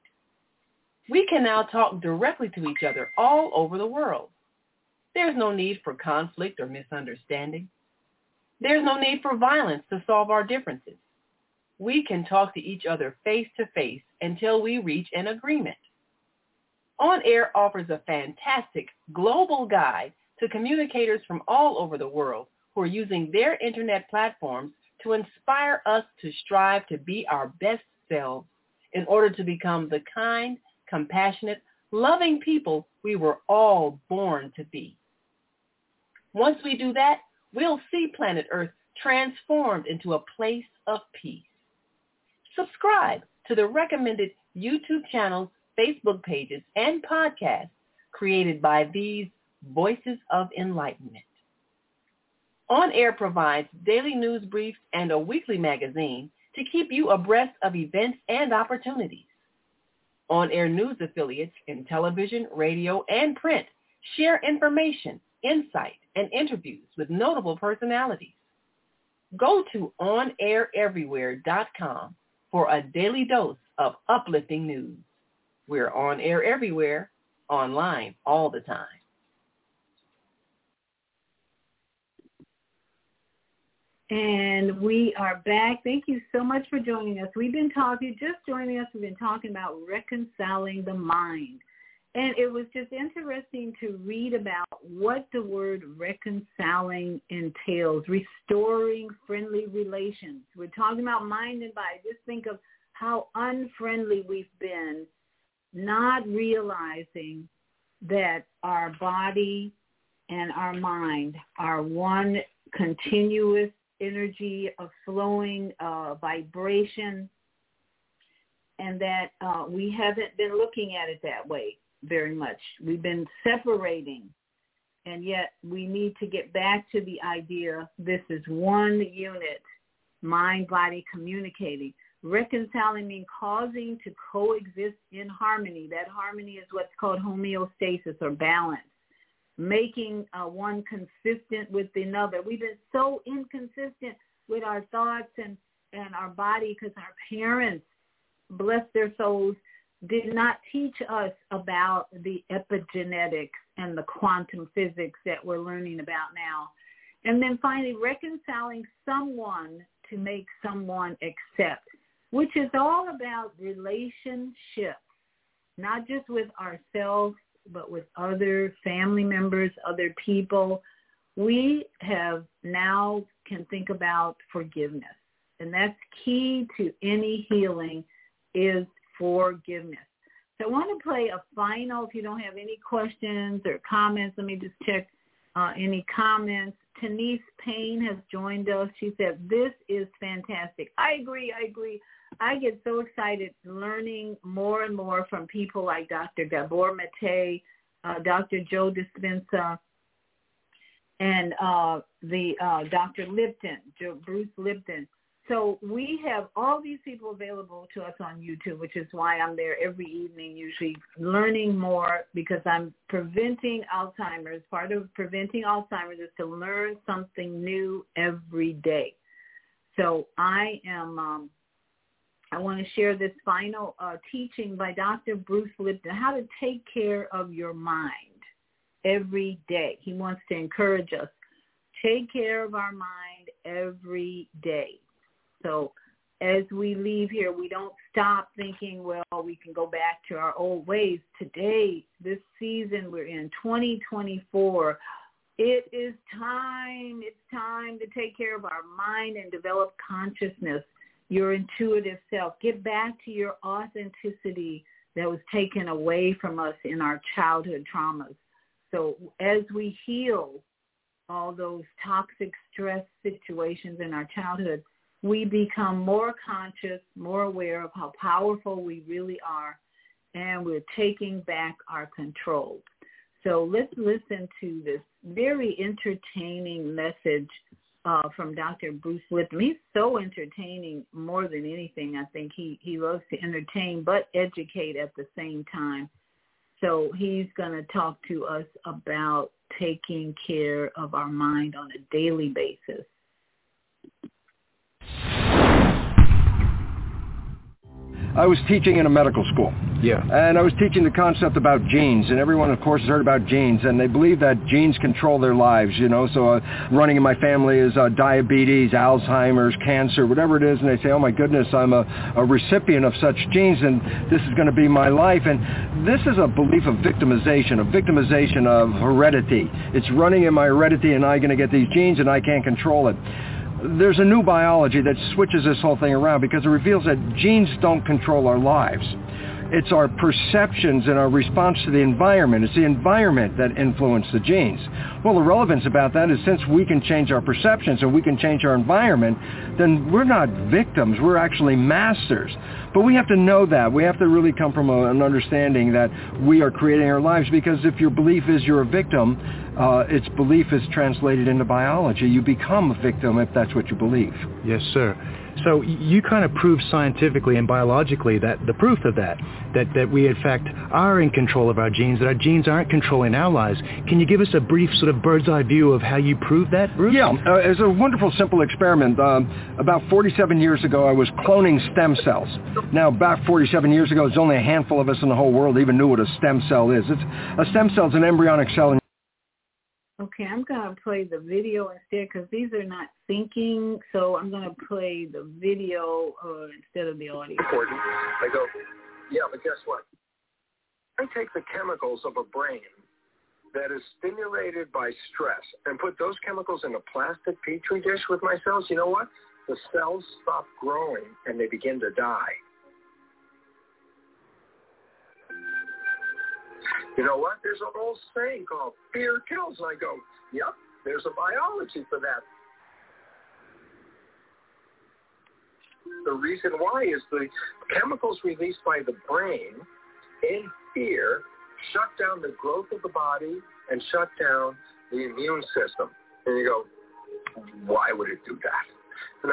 We can now talk directly to each other all over the world. There's no need for conflict or misunderstanding. There's no need for violence to solve our differences. We can talk to each other face to face until we reach an agreement. On Air offers a fantastic global guide to communicators from all over the world who are using their Internet platforms to inspire us to strive to be our best selves in order to become the kind, compassionate, loving people we were all born to be. Once we do that, we'll see planet Earth transformed into a place of peace. Subscribe to the recommended YouTube channels, Facebook pages, and podcasts created by these Voices of Enlightenment. On Air provides daily news briefs and a weekly magazine to keep you abreast of events and opportunities. On-air news affiliates in television, radio, and print share information, insight, and interviews with notable personalities. Go to on air everywhere dot com for a daily dose of uplifting news. We're on air everywhere, online all the time. And we are back. Thank you so much for joining us. We've been talking, just joining us, we've been talking about reconciling the mind. And it was just interesting to read about what the word reconciling entails, restoring friendly relations. We're talking about mind and body. Just think of how unfriendly we've been, not realizing that our body and our mind are one continuous energy of flowing uh, vibration, and that uh, we haven't been looking at it that way very much. We've been separating, and yet we need to get back to the idea this is one unit, mind, body, communicating. Reconciling means causing to coexist in harmony. That harmony is what's called homeostasis or balance. Making uh, one consistent with another. We've been so inconsistent with our thoughts and, and our body because our parents, bless their souls, did not teach us about the epigenetics and the quantum physics that we're learning about now. And then finally, reconciling someone to make someone accept, which is all about relationships, not just with ourselves, but with other family members, other people. We have now can think about forgiveness. And that's key to any healing is forgiveness. So I want to play a final, if you don't have any questions or comments, let me just check uh, any comments. Denise Payne has joined us. She said, this is fantastic. I agree, I agree. I get so excited learning more and more from people like Doctor Gabor Maté, uh, Doctor Joe Dispenza, and uh, the uh, Doctor Lipton, Joe, Bruce Lipton. So we have all these people available to us on YouTube, which is why I'm there every evening usually learning more because I'm preventing Alzheimer's. Part of preventing Alzheimer's is to learn something new every day. So I am... Um, I want to share this final uh, teaching by Doctor Bruce Lipton, how to take care of your mind every day. He wants to encourage us. Take care of our mind every day. So as we leave here, we don't stop thinking, well, we can go back to our old ways. Today, this season we're in, twenty twenty-four, it is time. It's time to take care of our mind and develop consciousness, your intuitive self. Get back to your authenticity that was taken away from us in our childhood traumas. So as we heal all those toxic stress situations in our childhood, we become more conscious, more aware of how powerful we really are, and we're taking back our control. So let's listen to this very entertaining message uh, from Doctor Bruce Lipton. He's so entertaining more than anything. I think he, he loves to entertain but educate at the same time. So he's going to talk to us about taking care of our mind on a daily basis. I was teaching in a medical school. Yeah. And I was teaching the concept about genes, and everyone, of course, has heard about genes, and they believe that genes control their lives, you know. So uh, running in my family is uh, diabetes, Alzheimer's, cancer, whatever it is, and they say, oh, my goodness, I'm a, a recipient of such genes, and this is going to be my life. And this is a belief of victimization, a victimization of heredity. It's running in my heredity, and I'm going to get these genes, and I can't control it. There's a new biology that switches this whole thing around because it reveals that genes don't control our lives. It's our perceptions and our response to the environment. It's the environment that influences the genes. Well, the relevance about that is since we can change our perceptions and we can change our environment, then we're not victims. We're actually masters. But we have to know that. We have to really come from a, an understanding that we are creating our lives, because if your belief is you're a victim, uh, its belief is translated into biology. You become a victim if that's what you believe. Yes, sir. So you kind of prove scientifically and biologically that the proof of that, that, that we in fact are in control of our genes, that our genes aren't controlling our lives. Can you give us a brief sort of bird's eye view of how you prove that, Bruce? Yeah, uh, it's a wonderful simple experiment. Um, about forty-seven years ago, I was cloning stem cells. Now, back forty-seven years ago, it's only a handful of us in the whole world even knew what a stem cell is. It's, a stem cell is an embryonic cell. In- Okay, I'm going to play the video instead because these are not thinking, so I'm going to play the video uh, instead of the audio. Important. I go, yeah, but guess what? I take the chemicals of a brain that is stimulated by stress and put those chemicals in a plastic petri dish with my cells. You know what? The cells stop growing and they begin to die. You know what? There's an old saying called fear kills. And I go, yep, there's a biology for that. The reason why is the chemicals released by the brain in fear shut down the growth of the body and shut down the immune system. And you go, why would it do that?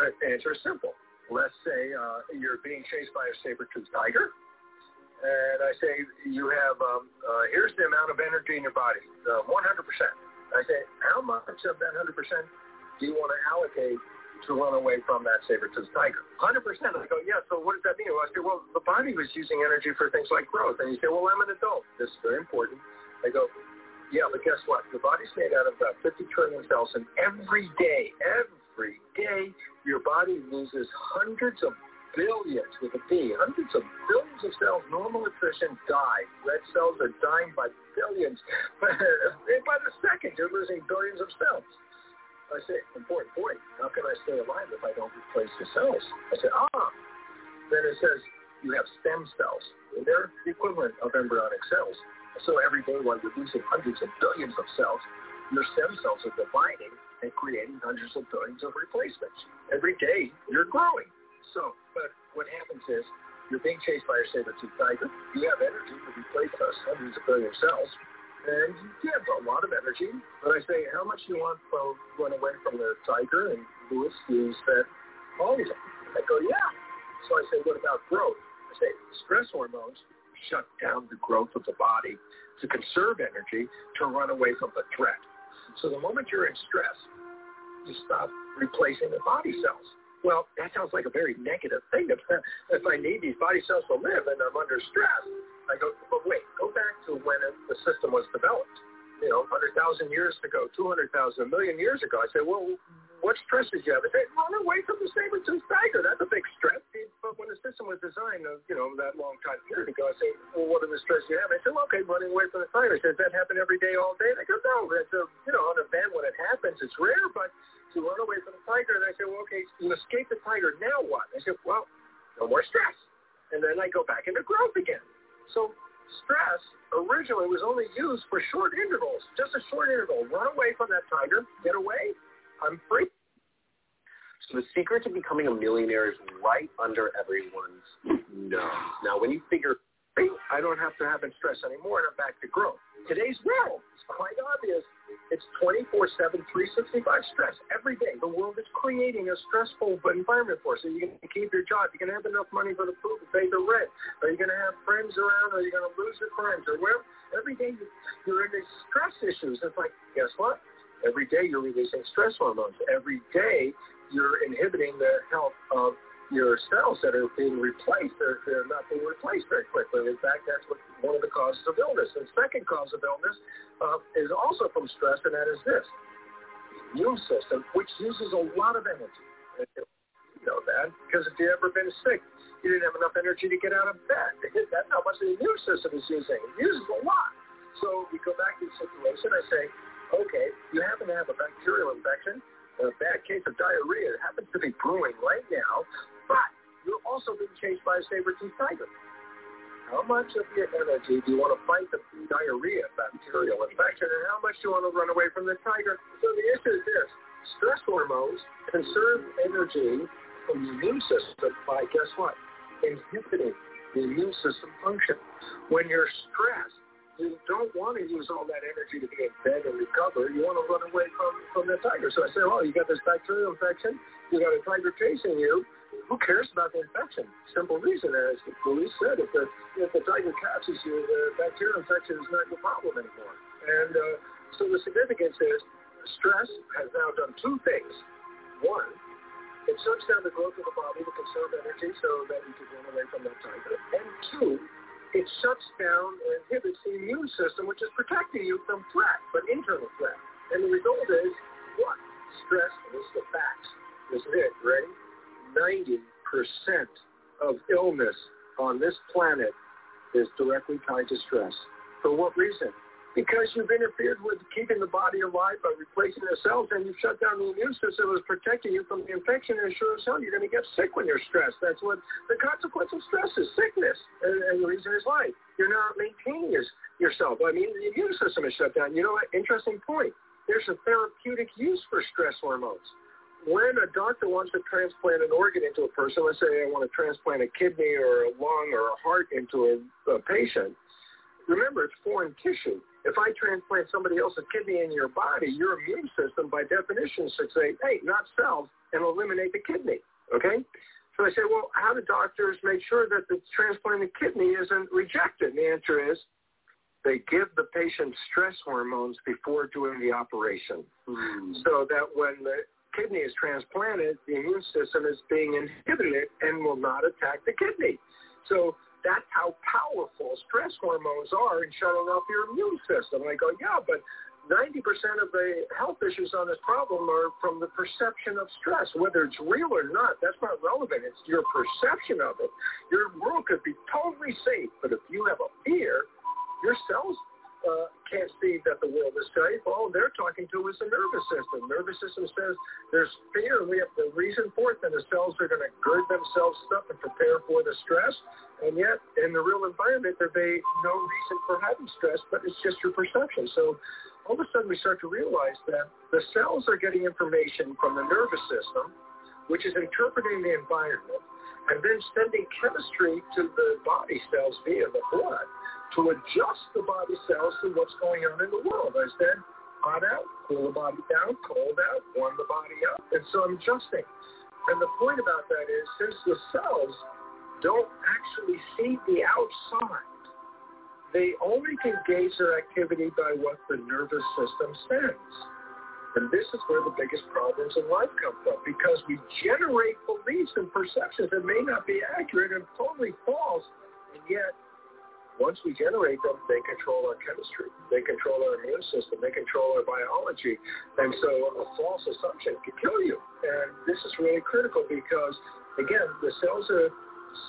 And the answer is simple. Let's say uh, you're being chased by a saber-toothed tiger. And I say, you have, um, uh, here's the amount of energy in your body, uh, one hundred percent. I say, how much of that one hundred percent do you want to allocate to run away from that saber-toothed tiger? one hundred percent. I go, yeah, so what does that mean? Well, I say, well, the body was using energy for things like growth. And you say, well, I'm an adult. This is very important. I go, yeah, but guess what? The body's made out of about fifty trillion cells, and every day, every day, your body loses hundreds of billions with a B, hundreds of billions of cells, normal attrition, die. Red cells are dying by billions. By the second, you're losing billions of cells. I say, important point, how can I stay alive if I don't replace the cells? I say, ah. Then it says, you have stem cells. And they're the equivalent of embryonic cells. So every day while you're losing hundreds of billions of cells, your stem cells are dividing and creating hundreds of billions of replacements. Every day, you're growing. So, but what happens is, you're being chased by your saber-toothed tiger, you have energy to replace those hundreds of billion cells, and you have a lot of energy, but I say, how much do you want from going away from the tiger? And Lewis sees that, all these, I go, yeah. So I say, what about growth? I say, stress hormones shut down the growth of the body to conserve energy to run away from the threat. So the moment you're in stress, you stop replacing the body cells. Well, that sounds like a very negative thing. If, if I need these body cells to live and I'm under stress, I go, but wait, go back to when it, the system was developed. you know, one hundred thousand years ago, two hundred thousand, a million years ago. I said, well, what stress did you have? I said, well, I'm away from the saber-toothed tiger. That's a big stress. But when the system was designed, you know, that long time years ago, I said, well, what are the stress you have? I said, well, okay, running away from the tiger. I said, does that happen every day, all day? They go, no, that's a, you know, an event when it happens. It's rare, but you run away from the tiger. And I said, well, okay, you escape the tiger. Now what? I said, well, no more stress. And then I go back into growth again. So stress originally was only used for short intervals, just a short interval. Run away from that tiger. Get away. I'm free. So the secret to becoming a millionaire is right under everyone's nose. Now, when you figure, hey, I don't have to have any stress anymore, and I'm back to growth. Today's world is quite obvious. It's twenty-four seven, three sixty-five stress every day. The world is creating a stressful environment for us. So you can keep your job. You can have enough money for the food to pay the rent. Are you going to have friends around? Are you going to lose your friends? Or whatever. Every day you're in these stress issues. It's like, guess what? Every day you're releasing stress hormones. Every day you're inhibiting the health of your cells that are being replaced. They're, they're not being replaced very quickly. In fact, that's what, one of the causes of illness. And the second cause of illness uh, is also from stress, and that is this. The immune system, which uses a lot of energy. You know that, because if you've ever been sick, you didn't have enough energy to get out of bed. That's how much the immune system is using. It uses a lot. So we go back to the situation. I say, okay, you happen to have a bacterial infection, a bad case of diarrhea. It happens to be brewing right now, but you're also being chased by a saber-toothed tiger. How much of your energy do you want to fight the diarrhea bacterial infection, and how much do you want to run away from the tiger? So the issue is this. Stress hormones conserve energy from the immune system by, guess what, inhibiting the immune system function. When you're stressed, you don't want to use all that energy to be in bed and recover. You want to run away from, from the tiger. So I say, oh, you got this bacterial infection. You got a tiger chasing you. Who cares about the infection? Simple reason, as the police said, if the, if the tiger catches you, the bacterial infection is not your problem anymore. And uh, so the significance is stress has now done two things. One, it shuts down the growth of the body to conserve energy so that you can run away from that tiger. And two, it shuts down and inhibits the immune system, which is protecting you from threat, but internal threat. And the result is what? Stress is the facts. This is it, right? ninety percent of illness on this planet is directly tied to stress. For what reason? Because you've interfered with keeping the body alive by replacing the cells, and you've shut down the immune system that's protecting you from the infection, and sure as hell, you're going to get sick when you're stressed. That's what the consequence of stress is, sickness, and, and the reason is life. You're not maintaining your, yourself. I mean, the immune system is shut down. You know what? Interesting point. There's a therapeutic use for stress hormones. When a doctor wants to transplant an organ into a person, let's say they want to transplant a kidney or a lung or a heart into a, a patient, remember, it's foreign tissue. If I transplant somebody else's kidney in your body, your immune system, by definition, should say, hey, not cells, and eliminate the kidney, okay? So I say, well, how do doctors make sure that the transplanted kidney isn't rejected? And the answer is they give the patient stress hormones before doing the operation mm. so that when the kidney is transplanted, the immune system is being inhibited and will not attack the kidney. So that's how powerful stress hormones are in shutting off your immune system. And I go, yeah, but ninety percent of the health issues on this problem are from the perception of stress. Whether it's real or not, that's not relevant. It's your perception of it. Your world could be totally safe, but if you have a fear, your cells uh, can't see that the world is safe. All they're talking to is the nervous system. The nervous system says there's fear. We have the reason for it, then the cells are going to gird themselves up and prepare for the stress. And yet, in the real environment, there'd be no reason for having stress, but it's just your perception. So all of a sudden, we start to realize that the cells are getting information from the nervous system, which is interpreting the environment, and then sending chemistry to the body cells via the blood to adjust the body cells to what's going on in the world. I said, hot out, cool the body down, cold out, warm the body up, and so I'm adjusting. And the point about that is, since the cells don't actually see the outside, they only can gauge their activity by what the nervous system sends. And this is where the biggest problems in life come from, because we generate beliefs and perceptions that may not be accurate and totally false, and yet Once we generate them, they control our chemistry, they control our immune system, they control our biology. And so a false assumption can kill you. And this is really critical because, again, the cells are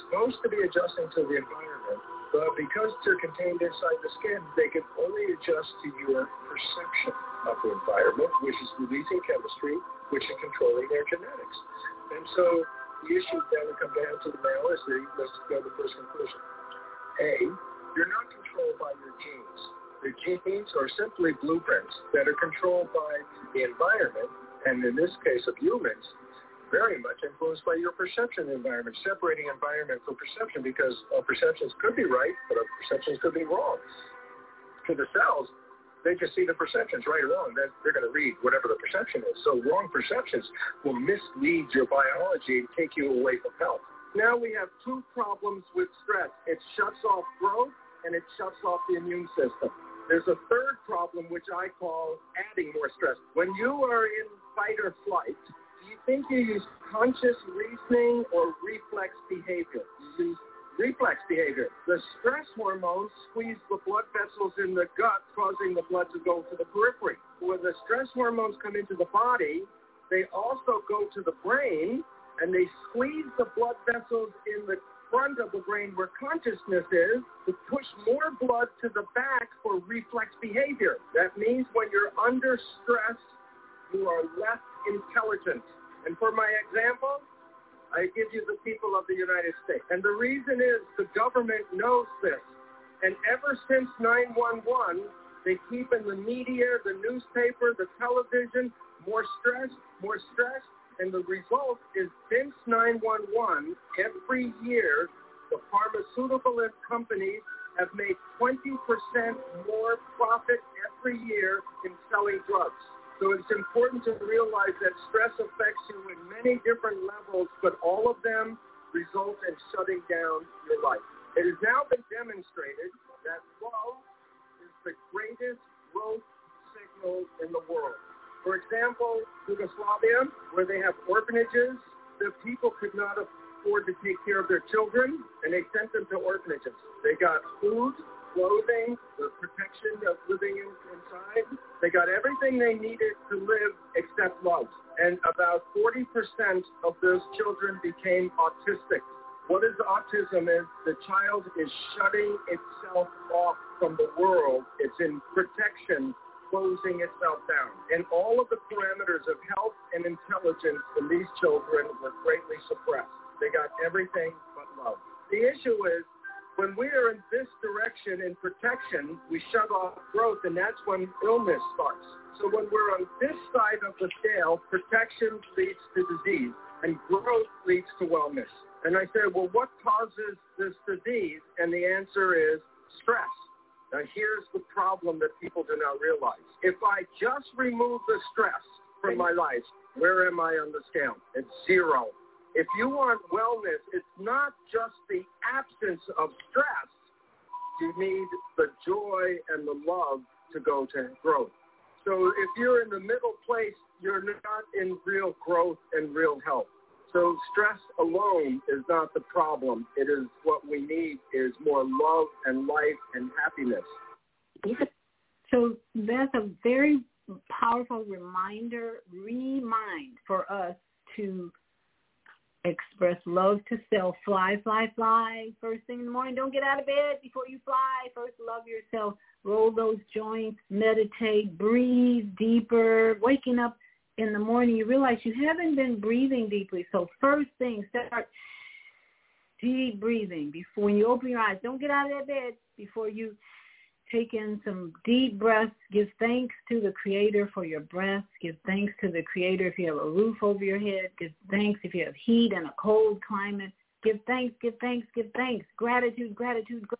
supposed to be adjusting to the environment, but because they're contained inside the skin, they can only adjust to your perception of the environment, which is releasing chemistry, which is controlling their genetics. And so the issue that would come down to the male is the, let's go to the first conclusion. A, you're not controlled by your genes. Your genes are simply blueprints that are controlled by the environment, and in this case of humans, very much influenced by your perception environment, separating environment from perception, because our perceptions could be right, but our perceptions could be wrong. To the cells, they just see the perceptions, right or wrong. They're going to read whatever the perception is. So wrong perceptions will mislead your biology and take you away from health. Now we have two problems with stress. It shuts off growth and it shuts off the immune system. There's a third problem, which I call adding more stress. When you are in fight or flight, you think you use conscious reasoning or reflex behavior. You use reflex behavior. The stress hormones squeeze the blood vessels in the gut, causing the blood to go to the periphery. When the stress hormones come into the body, they also go to the brain, and they squeeze the blood vessels in the front of the brain where consciousness is to push more blood to the back for reflex behavior. That means when you're under stress, you are less intelligent. And for my example, I give you the people of the United States. And the reason is the government knows this. And ever since nine one one, they keep in the media, the newspaper, the television, more stress, more stress. And the result is since nine one one, every year, the pharmaceutical companies have made twenty percent more profit every year in selling drugs. So it's important to realize that stress affects you in many different levels, but all of them result in shutting down your life. It has now been demonstrated that love is the greatest growth signal in the world. For example, Yugoslavia, where they have orphanages, the people could not afford to take care of their children, and they sent them to orphanages. They got food, clothing, the protection of living inside. They got everything they needed to live except love. And about forty percent of those children became autistic. What is autism is the child is shutting itself off from the world. It's in protection, closing itself down. And all of the parameters of health and intelligence in these children were greatly suppressed. They got everything but love. The issue is, when we are in this direction in protection, we shut off growth, and that's when illness starts. So when we're on this side of the scale, protection leads to disease, and growth leads to wellness. And I said, well, what causes this disease? And the answer is stress. Now, here's the problem that people do not realize. If I just remove the stress from my life, where am I on the scale? It's zero. If you want wellness, it's not just the absence of stress. You need the joy and the love to go to growth. So if you're in the middle place, you're not in real growth and real health. So stress alone is not the problem. It is what we need is more love and life and happiness. Yeah. So that's a very powerful reminder, remind for us to express love to self. Fly, fly, fly. First thing in the morning, don't get out of bed before you fly. First, love yourself. Roll those joints. Meditate. Breathe deeper. Waking up in the morning, you realize you haven't been breathing deeply. So first thing, start deep breathing. Before you open your eyes, don't get out of that bed before you take in some deep breaths. Give thanks to the Creator for your breath. Give thanks to the Creator if you have a roof over your head. Give thanks if you have heat and a cold climate. Give thanks, give thanks, give thanks. Gratitude, gratitude, gratitude.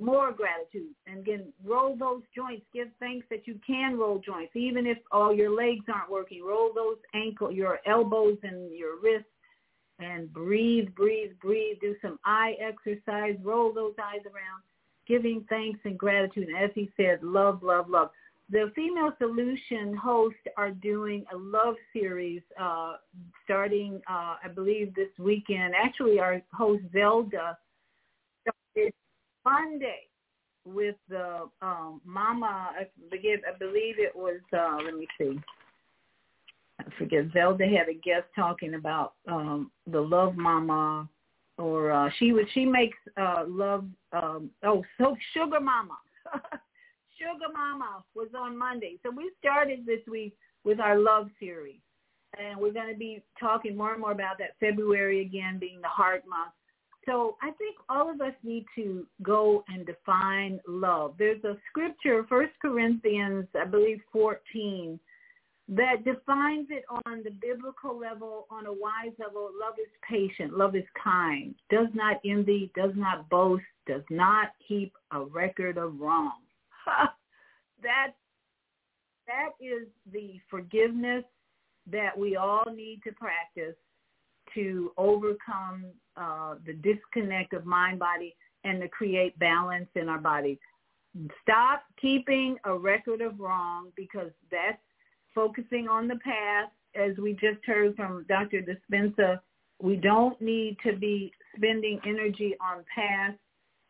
More gratitude. And again, roll those joints. Give thanks that you can roll joints. Even if all your legs aren't working, roll those ankle, your elbows and your wrists. And breathe, breathe, breathe. Do some eye exercise. Roll those eyes around. Giving thanks and gratitude. And as he said, love, love, love. The Female Solution hosts are doing a love series uh, starting, uh, I believe, this weekend. Actually, our host, Zelda, started Monday with the um, mama, I, forget, I believe it was, uh, let me see, I forget, Zelda had a guest talking about um, the Love Mama, or uh, she would, she makes uh, love, um, oh, so Sugar Mama. Sugar Mama was on Monday. So we started this week with our love series, and we're going to be talking more and more about that, February again being the heart month. So I think all of us need to go and define love. There's a scripture, First Corinthians, I believe fourteen, that defines it on the biblical level, on a wise level. Love is patient. Love is kind. Does not envy. Does not boast. Does not keep a record of wrong. that, that is the forgiveness that we all need to practice to overcome uh, the disconnect of mind, body, and to create balance in our body. Stop keeping a record of wrong, because that's focusing on the past. As we just heard from Doctor Dispenza, we don't need to be spending energy on past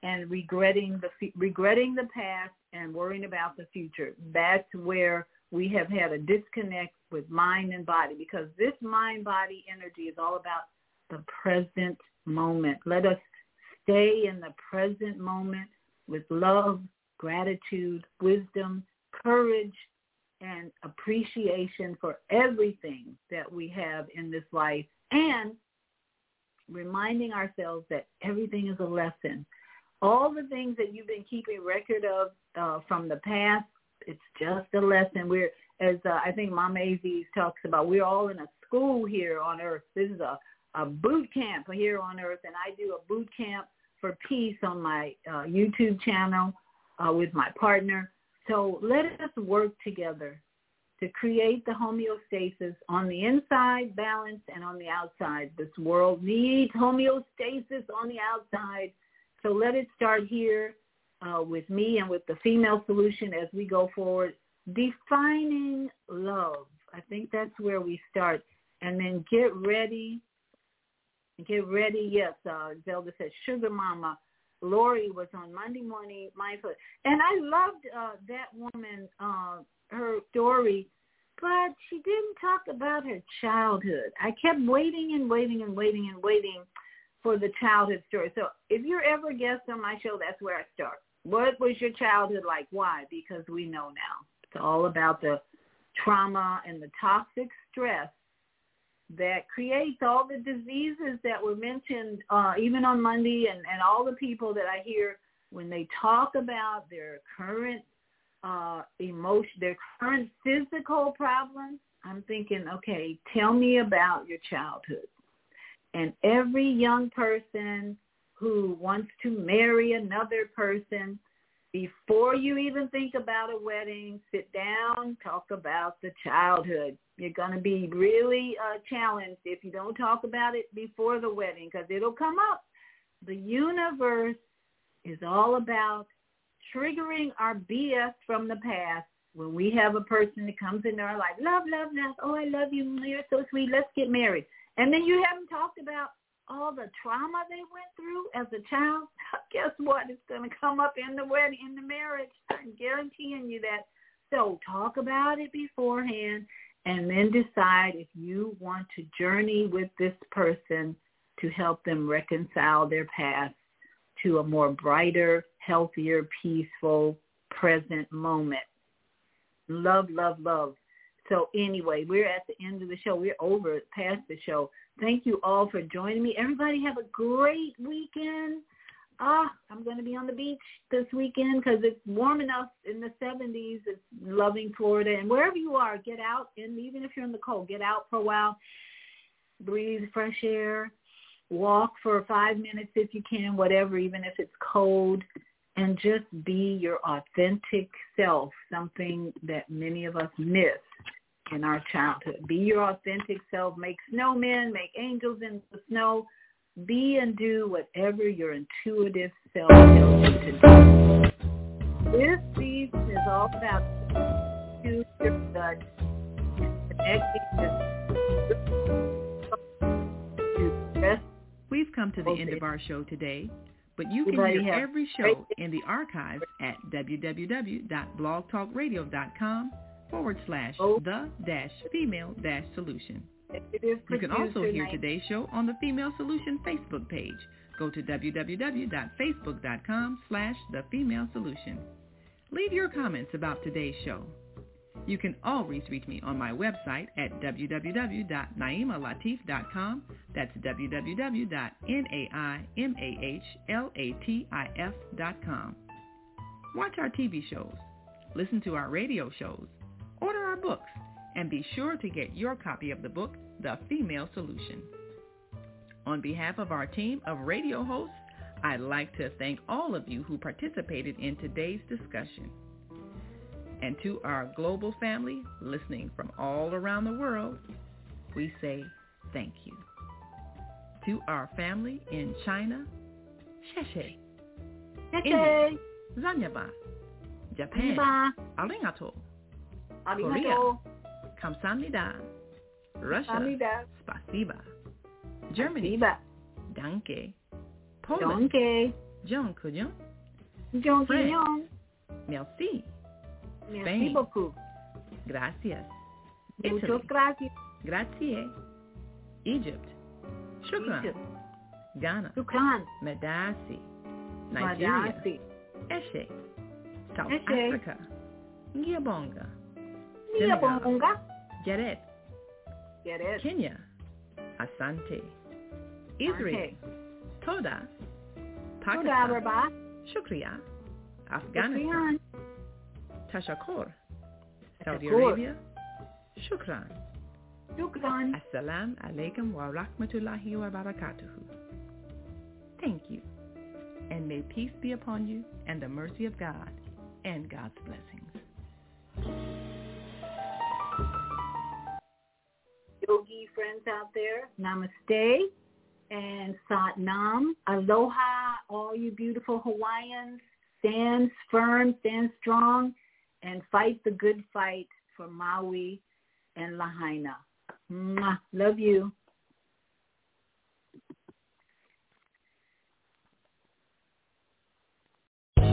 and regretting the regretting the past and worrying about the future. That's where we have had a disconnect with mind and body, because this mind-body energy is all about the present moment. Let us stay in the present moment with love, gratitude, wisdom, courage, and appreciation for everything that we have in this life, and reminding ourselves that everything is a lesson. All the things that you've been keeping record of uh, from the past, it's just a lesson. We're, as uh, I think Mama Aziz talks about, we're all in a school here on earth. This is a, a boot camp here on earth, and I do a boot camp for peace on my uh, YouTube channel uh, with my partner. So let us work together to create the homeostasis on the inside, balance, and on the outside. This world needs homeostasis on the outside. So let it start here uh, with me and with the female solution as we go forward. Defining love. I think that's where we start. And then get ready. Get ready. Yes, uh, Zelda said, Sugar Mama. Lori was on Monday morning, mindful. And I loved uh, that woman, uh, her story, but she didn't talk about her childhood. I kept waiting and waiting and waiting and waiting for the childhood story. So if you're ever a guest on my show, that's where I start. What was your childhood like? Why? Because we know now. It's all about the trauma and the toxic stress that creates all the diseases that were mentioned uh, even on Monday, and, and all the people that I hear when they talk about their current uh, emotion, their current physical problems. I'm thinking, okay, tell me about your childhood. And every young person who wants to marry another person, before you even think about a wedding, sit down, talk about the childhood. You're going to be really uh, challenged if you don't talk about it before the wedding, because it'll come up. The universe is all about triggering our B S from the past. When we have a person that comes into our life, love, love, love, oh, I love you, you're so sweet, let's get married. And then you haven't talked about all the trauma they went through as a child. Guess what? It's going to come up in the wedding, in the marriage. I'm guaranteeing you that. So talk about it beforehand, and then decide if you want to journey with this person to help them reconcile their past to a more brighter, healthier, peaceful, present moment. Love, love, love. So anyway, we're at the end of the show. We're over past the show. Thank you all for joining me. Everybody have a great weekend. Ah, I'm going to be on the beach this weekend because it's warm enough in the seventies. It's loving Florida. And wherever you are, get out. And even if you're in the cold, get out for a while. Breathe fresh air. Walk for five minutes if you can, whatever, even if it's cold. And just be your authentic self, something that many of us miss in our childhood. Be your authentic self. Make snowmen, make angels in the snow. Be and do whatever your intuitive self tells you to do. This season is all about choosing your gut and connecting to the rest. We've come to the end of our show today, But you can hear every show in the archives at www.blogtalkradio.com forward slash the dash female dash solution. You can also hear today's show on the Female Solution Facebook page. Go to www.facebook.com slash the female solution. Leave your comments about today's show. You can always reach me on my website at w w w dot naima latif dot com. That's w w w dot naima latif dot com. Watch our T V shows, listen to our radio shows, order our books, and be sure to get your copy of the book, The Female Solution. On behalf of our team of radio hosts, I'd like to thank all of you who participated in today's discussion. And to our global family listening from all around the world, we say thank you. To our family in China, Sheshe. India, Zanyaba. Japan, Arigato. Korea, Kamsahamnida. Russia, Spasiba. Germany, Danke. Poland, Dziękuję. France, Merci. Merci beaucoup. Gracias. Muchas gracias. Grazie. Egypt. Shukran. Egypt. Ghana. Shukran. Medasi. Nigeria. Medasi. Eshe. South Eshe. Africa. Giabonga. Giabonga. Jared. Jared. Kenya. Asante. Israel. Asante. Toda. Pakistan. Toda, Shukriya. Afghanistan. Shukriya. Tashakor, Saudi Arabia. Shukran. Shukran. Assalamu alaikum wa rahmatullahi wa barakatuhu. Thank you. And may peace be upon you and the mercy of God and God's blessings. Yogi friends out there, namaste and sat nam. Aloha, all you beautiful Hawaiians. Stand firm, stand strong, and fight the good fight for Maui and Lahaina. Mwah. Love you.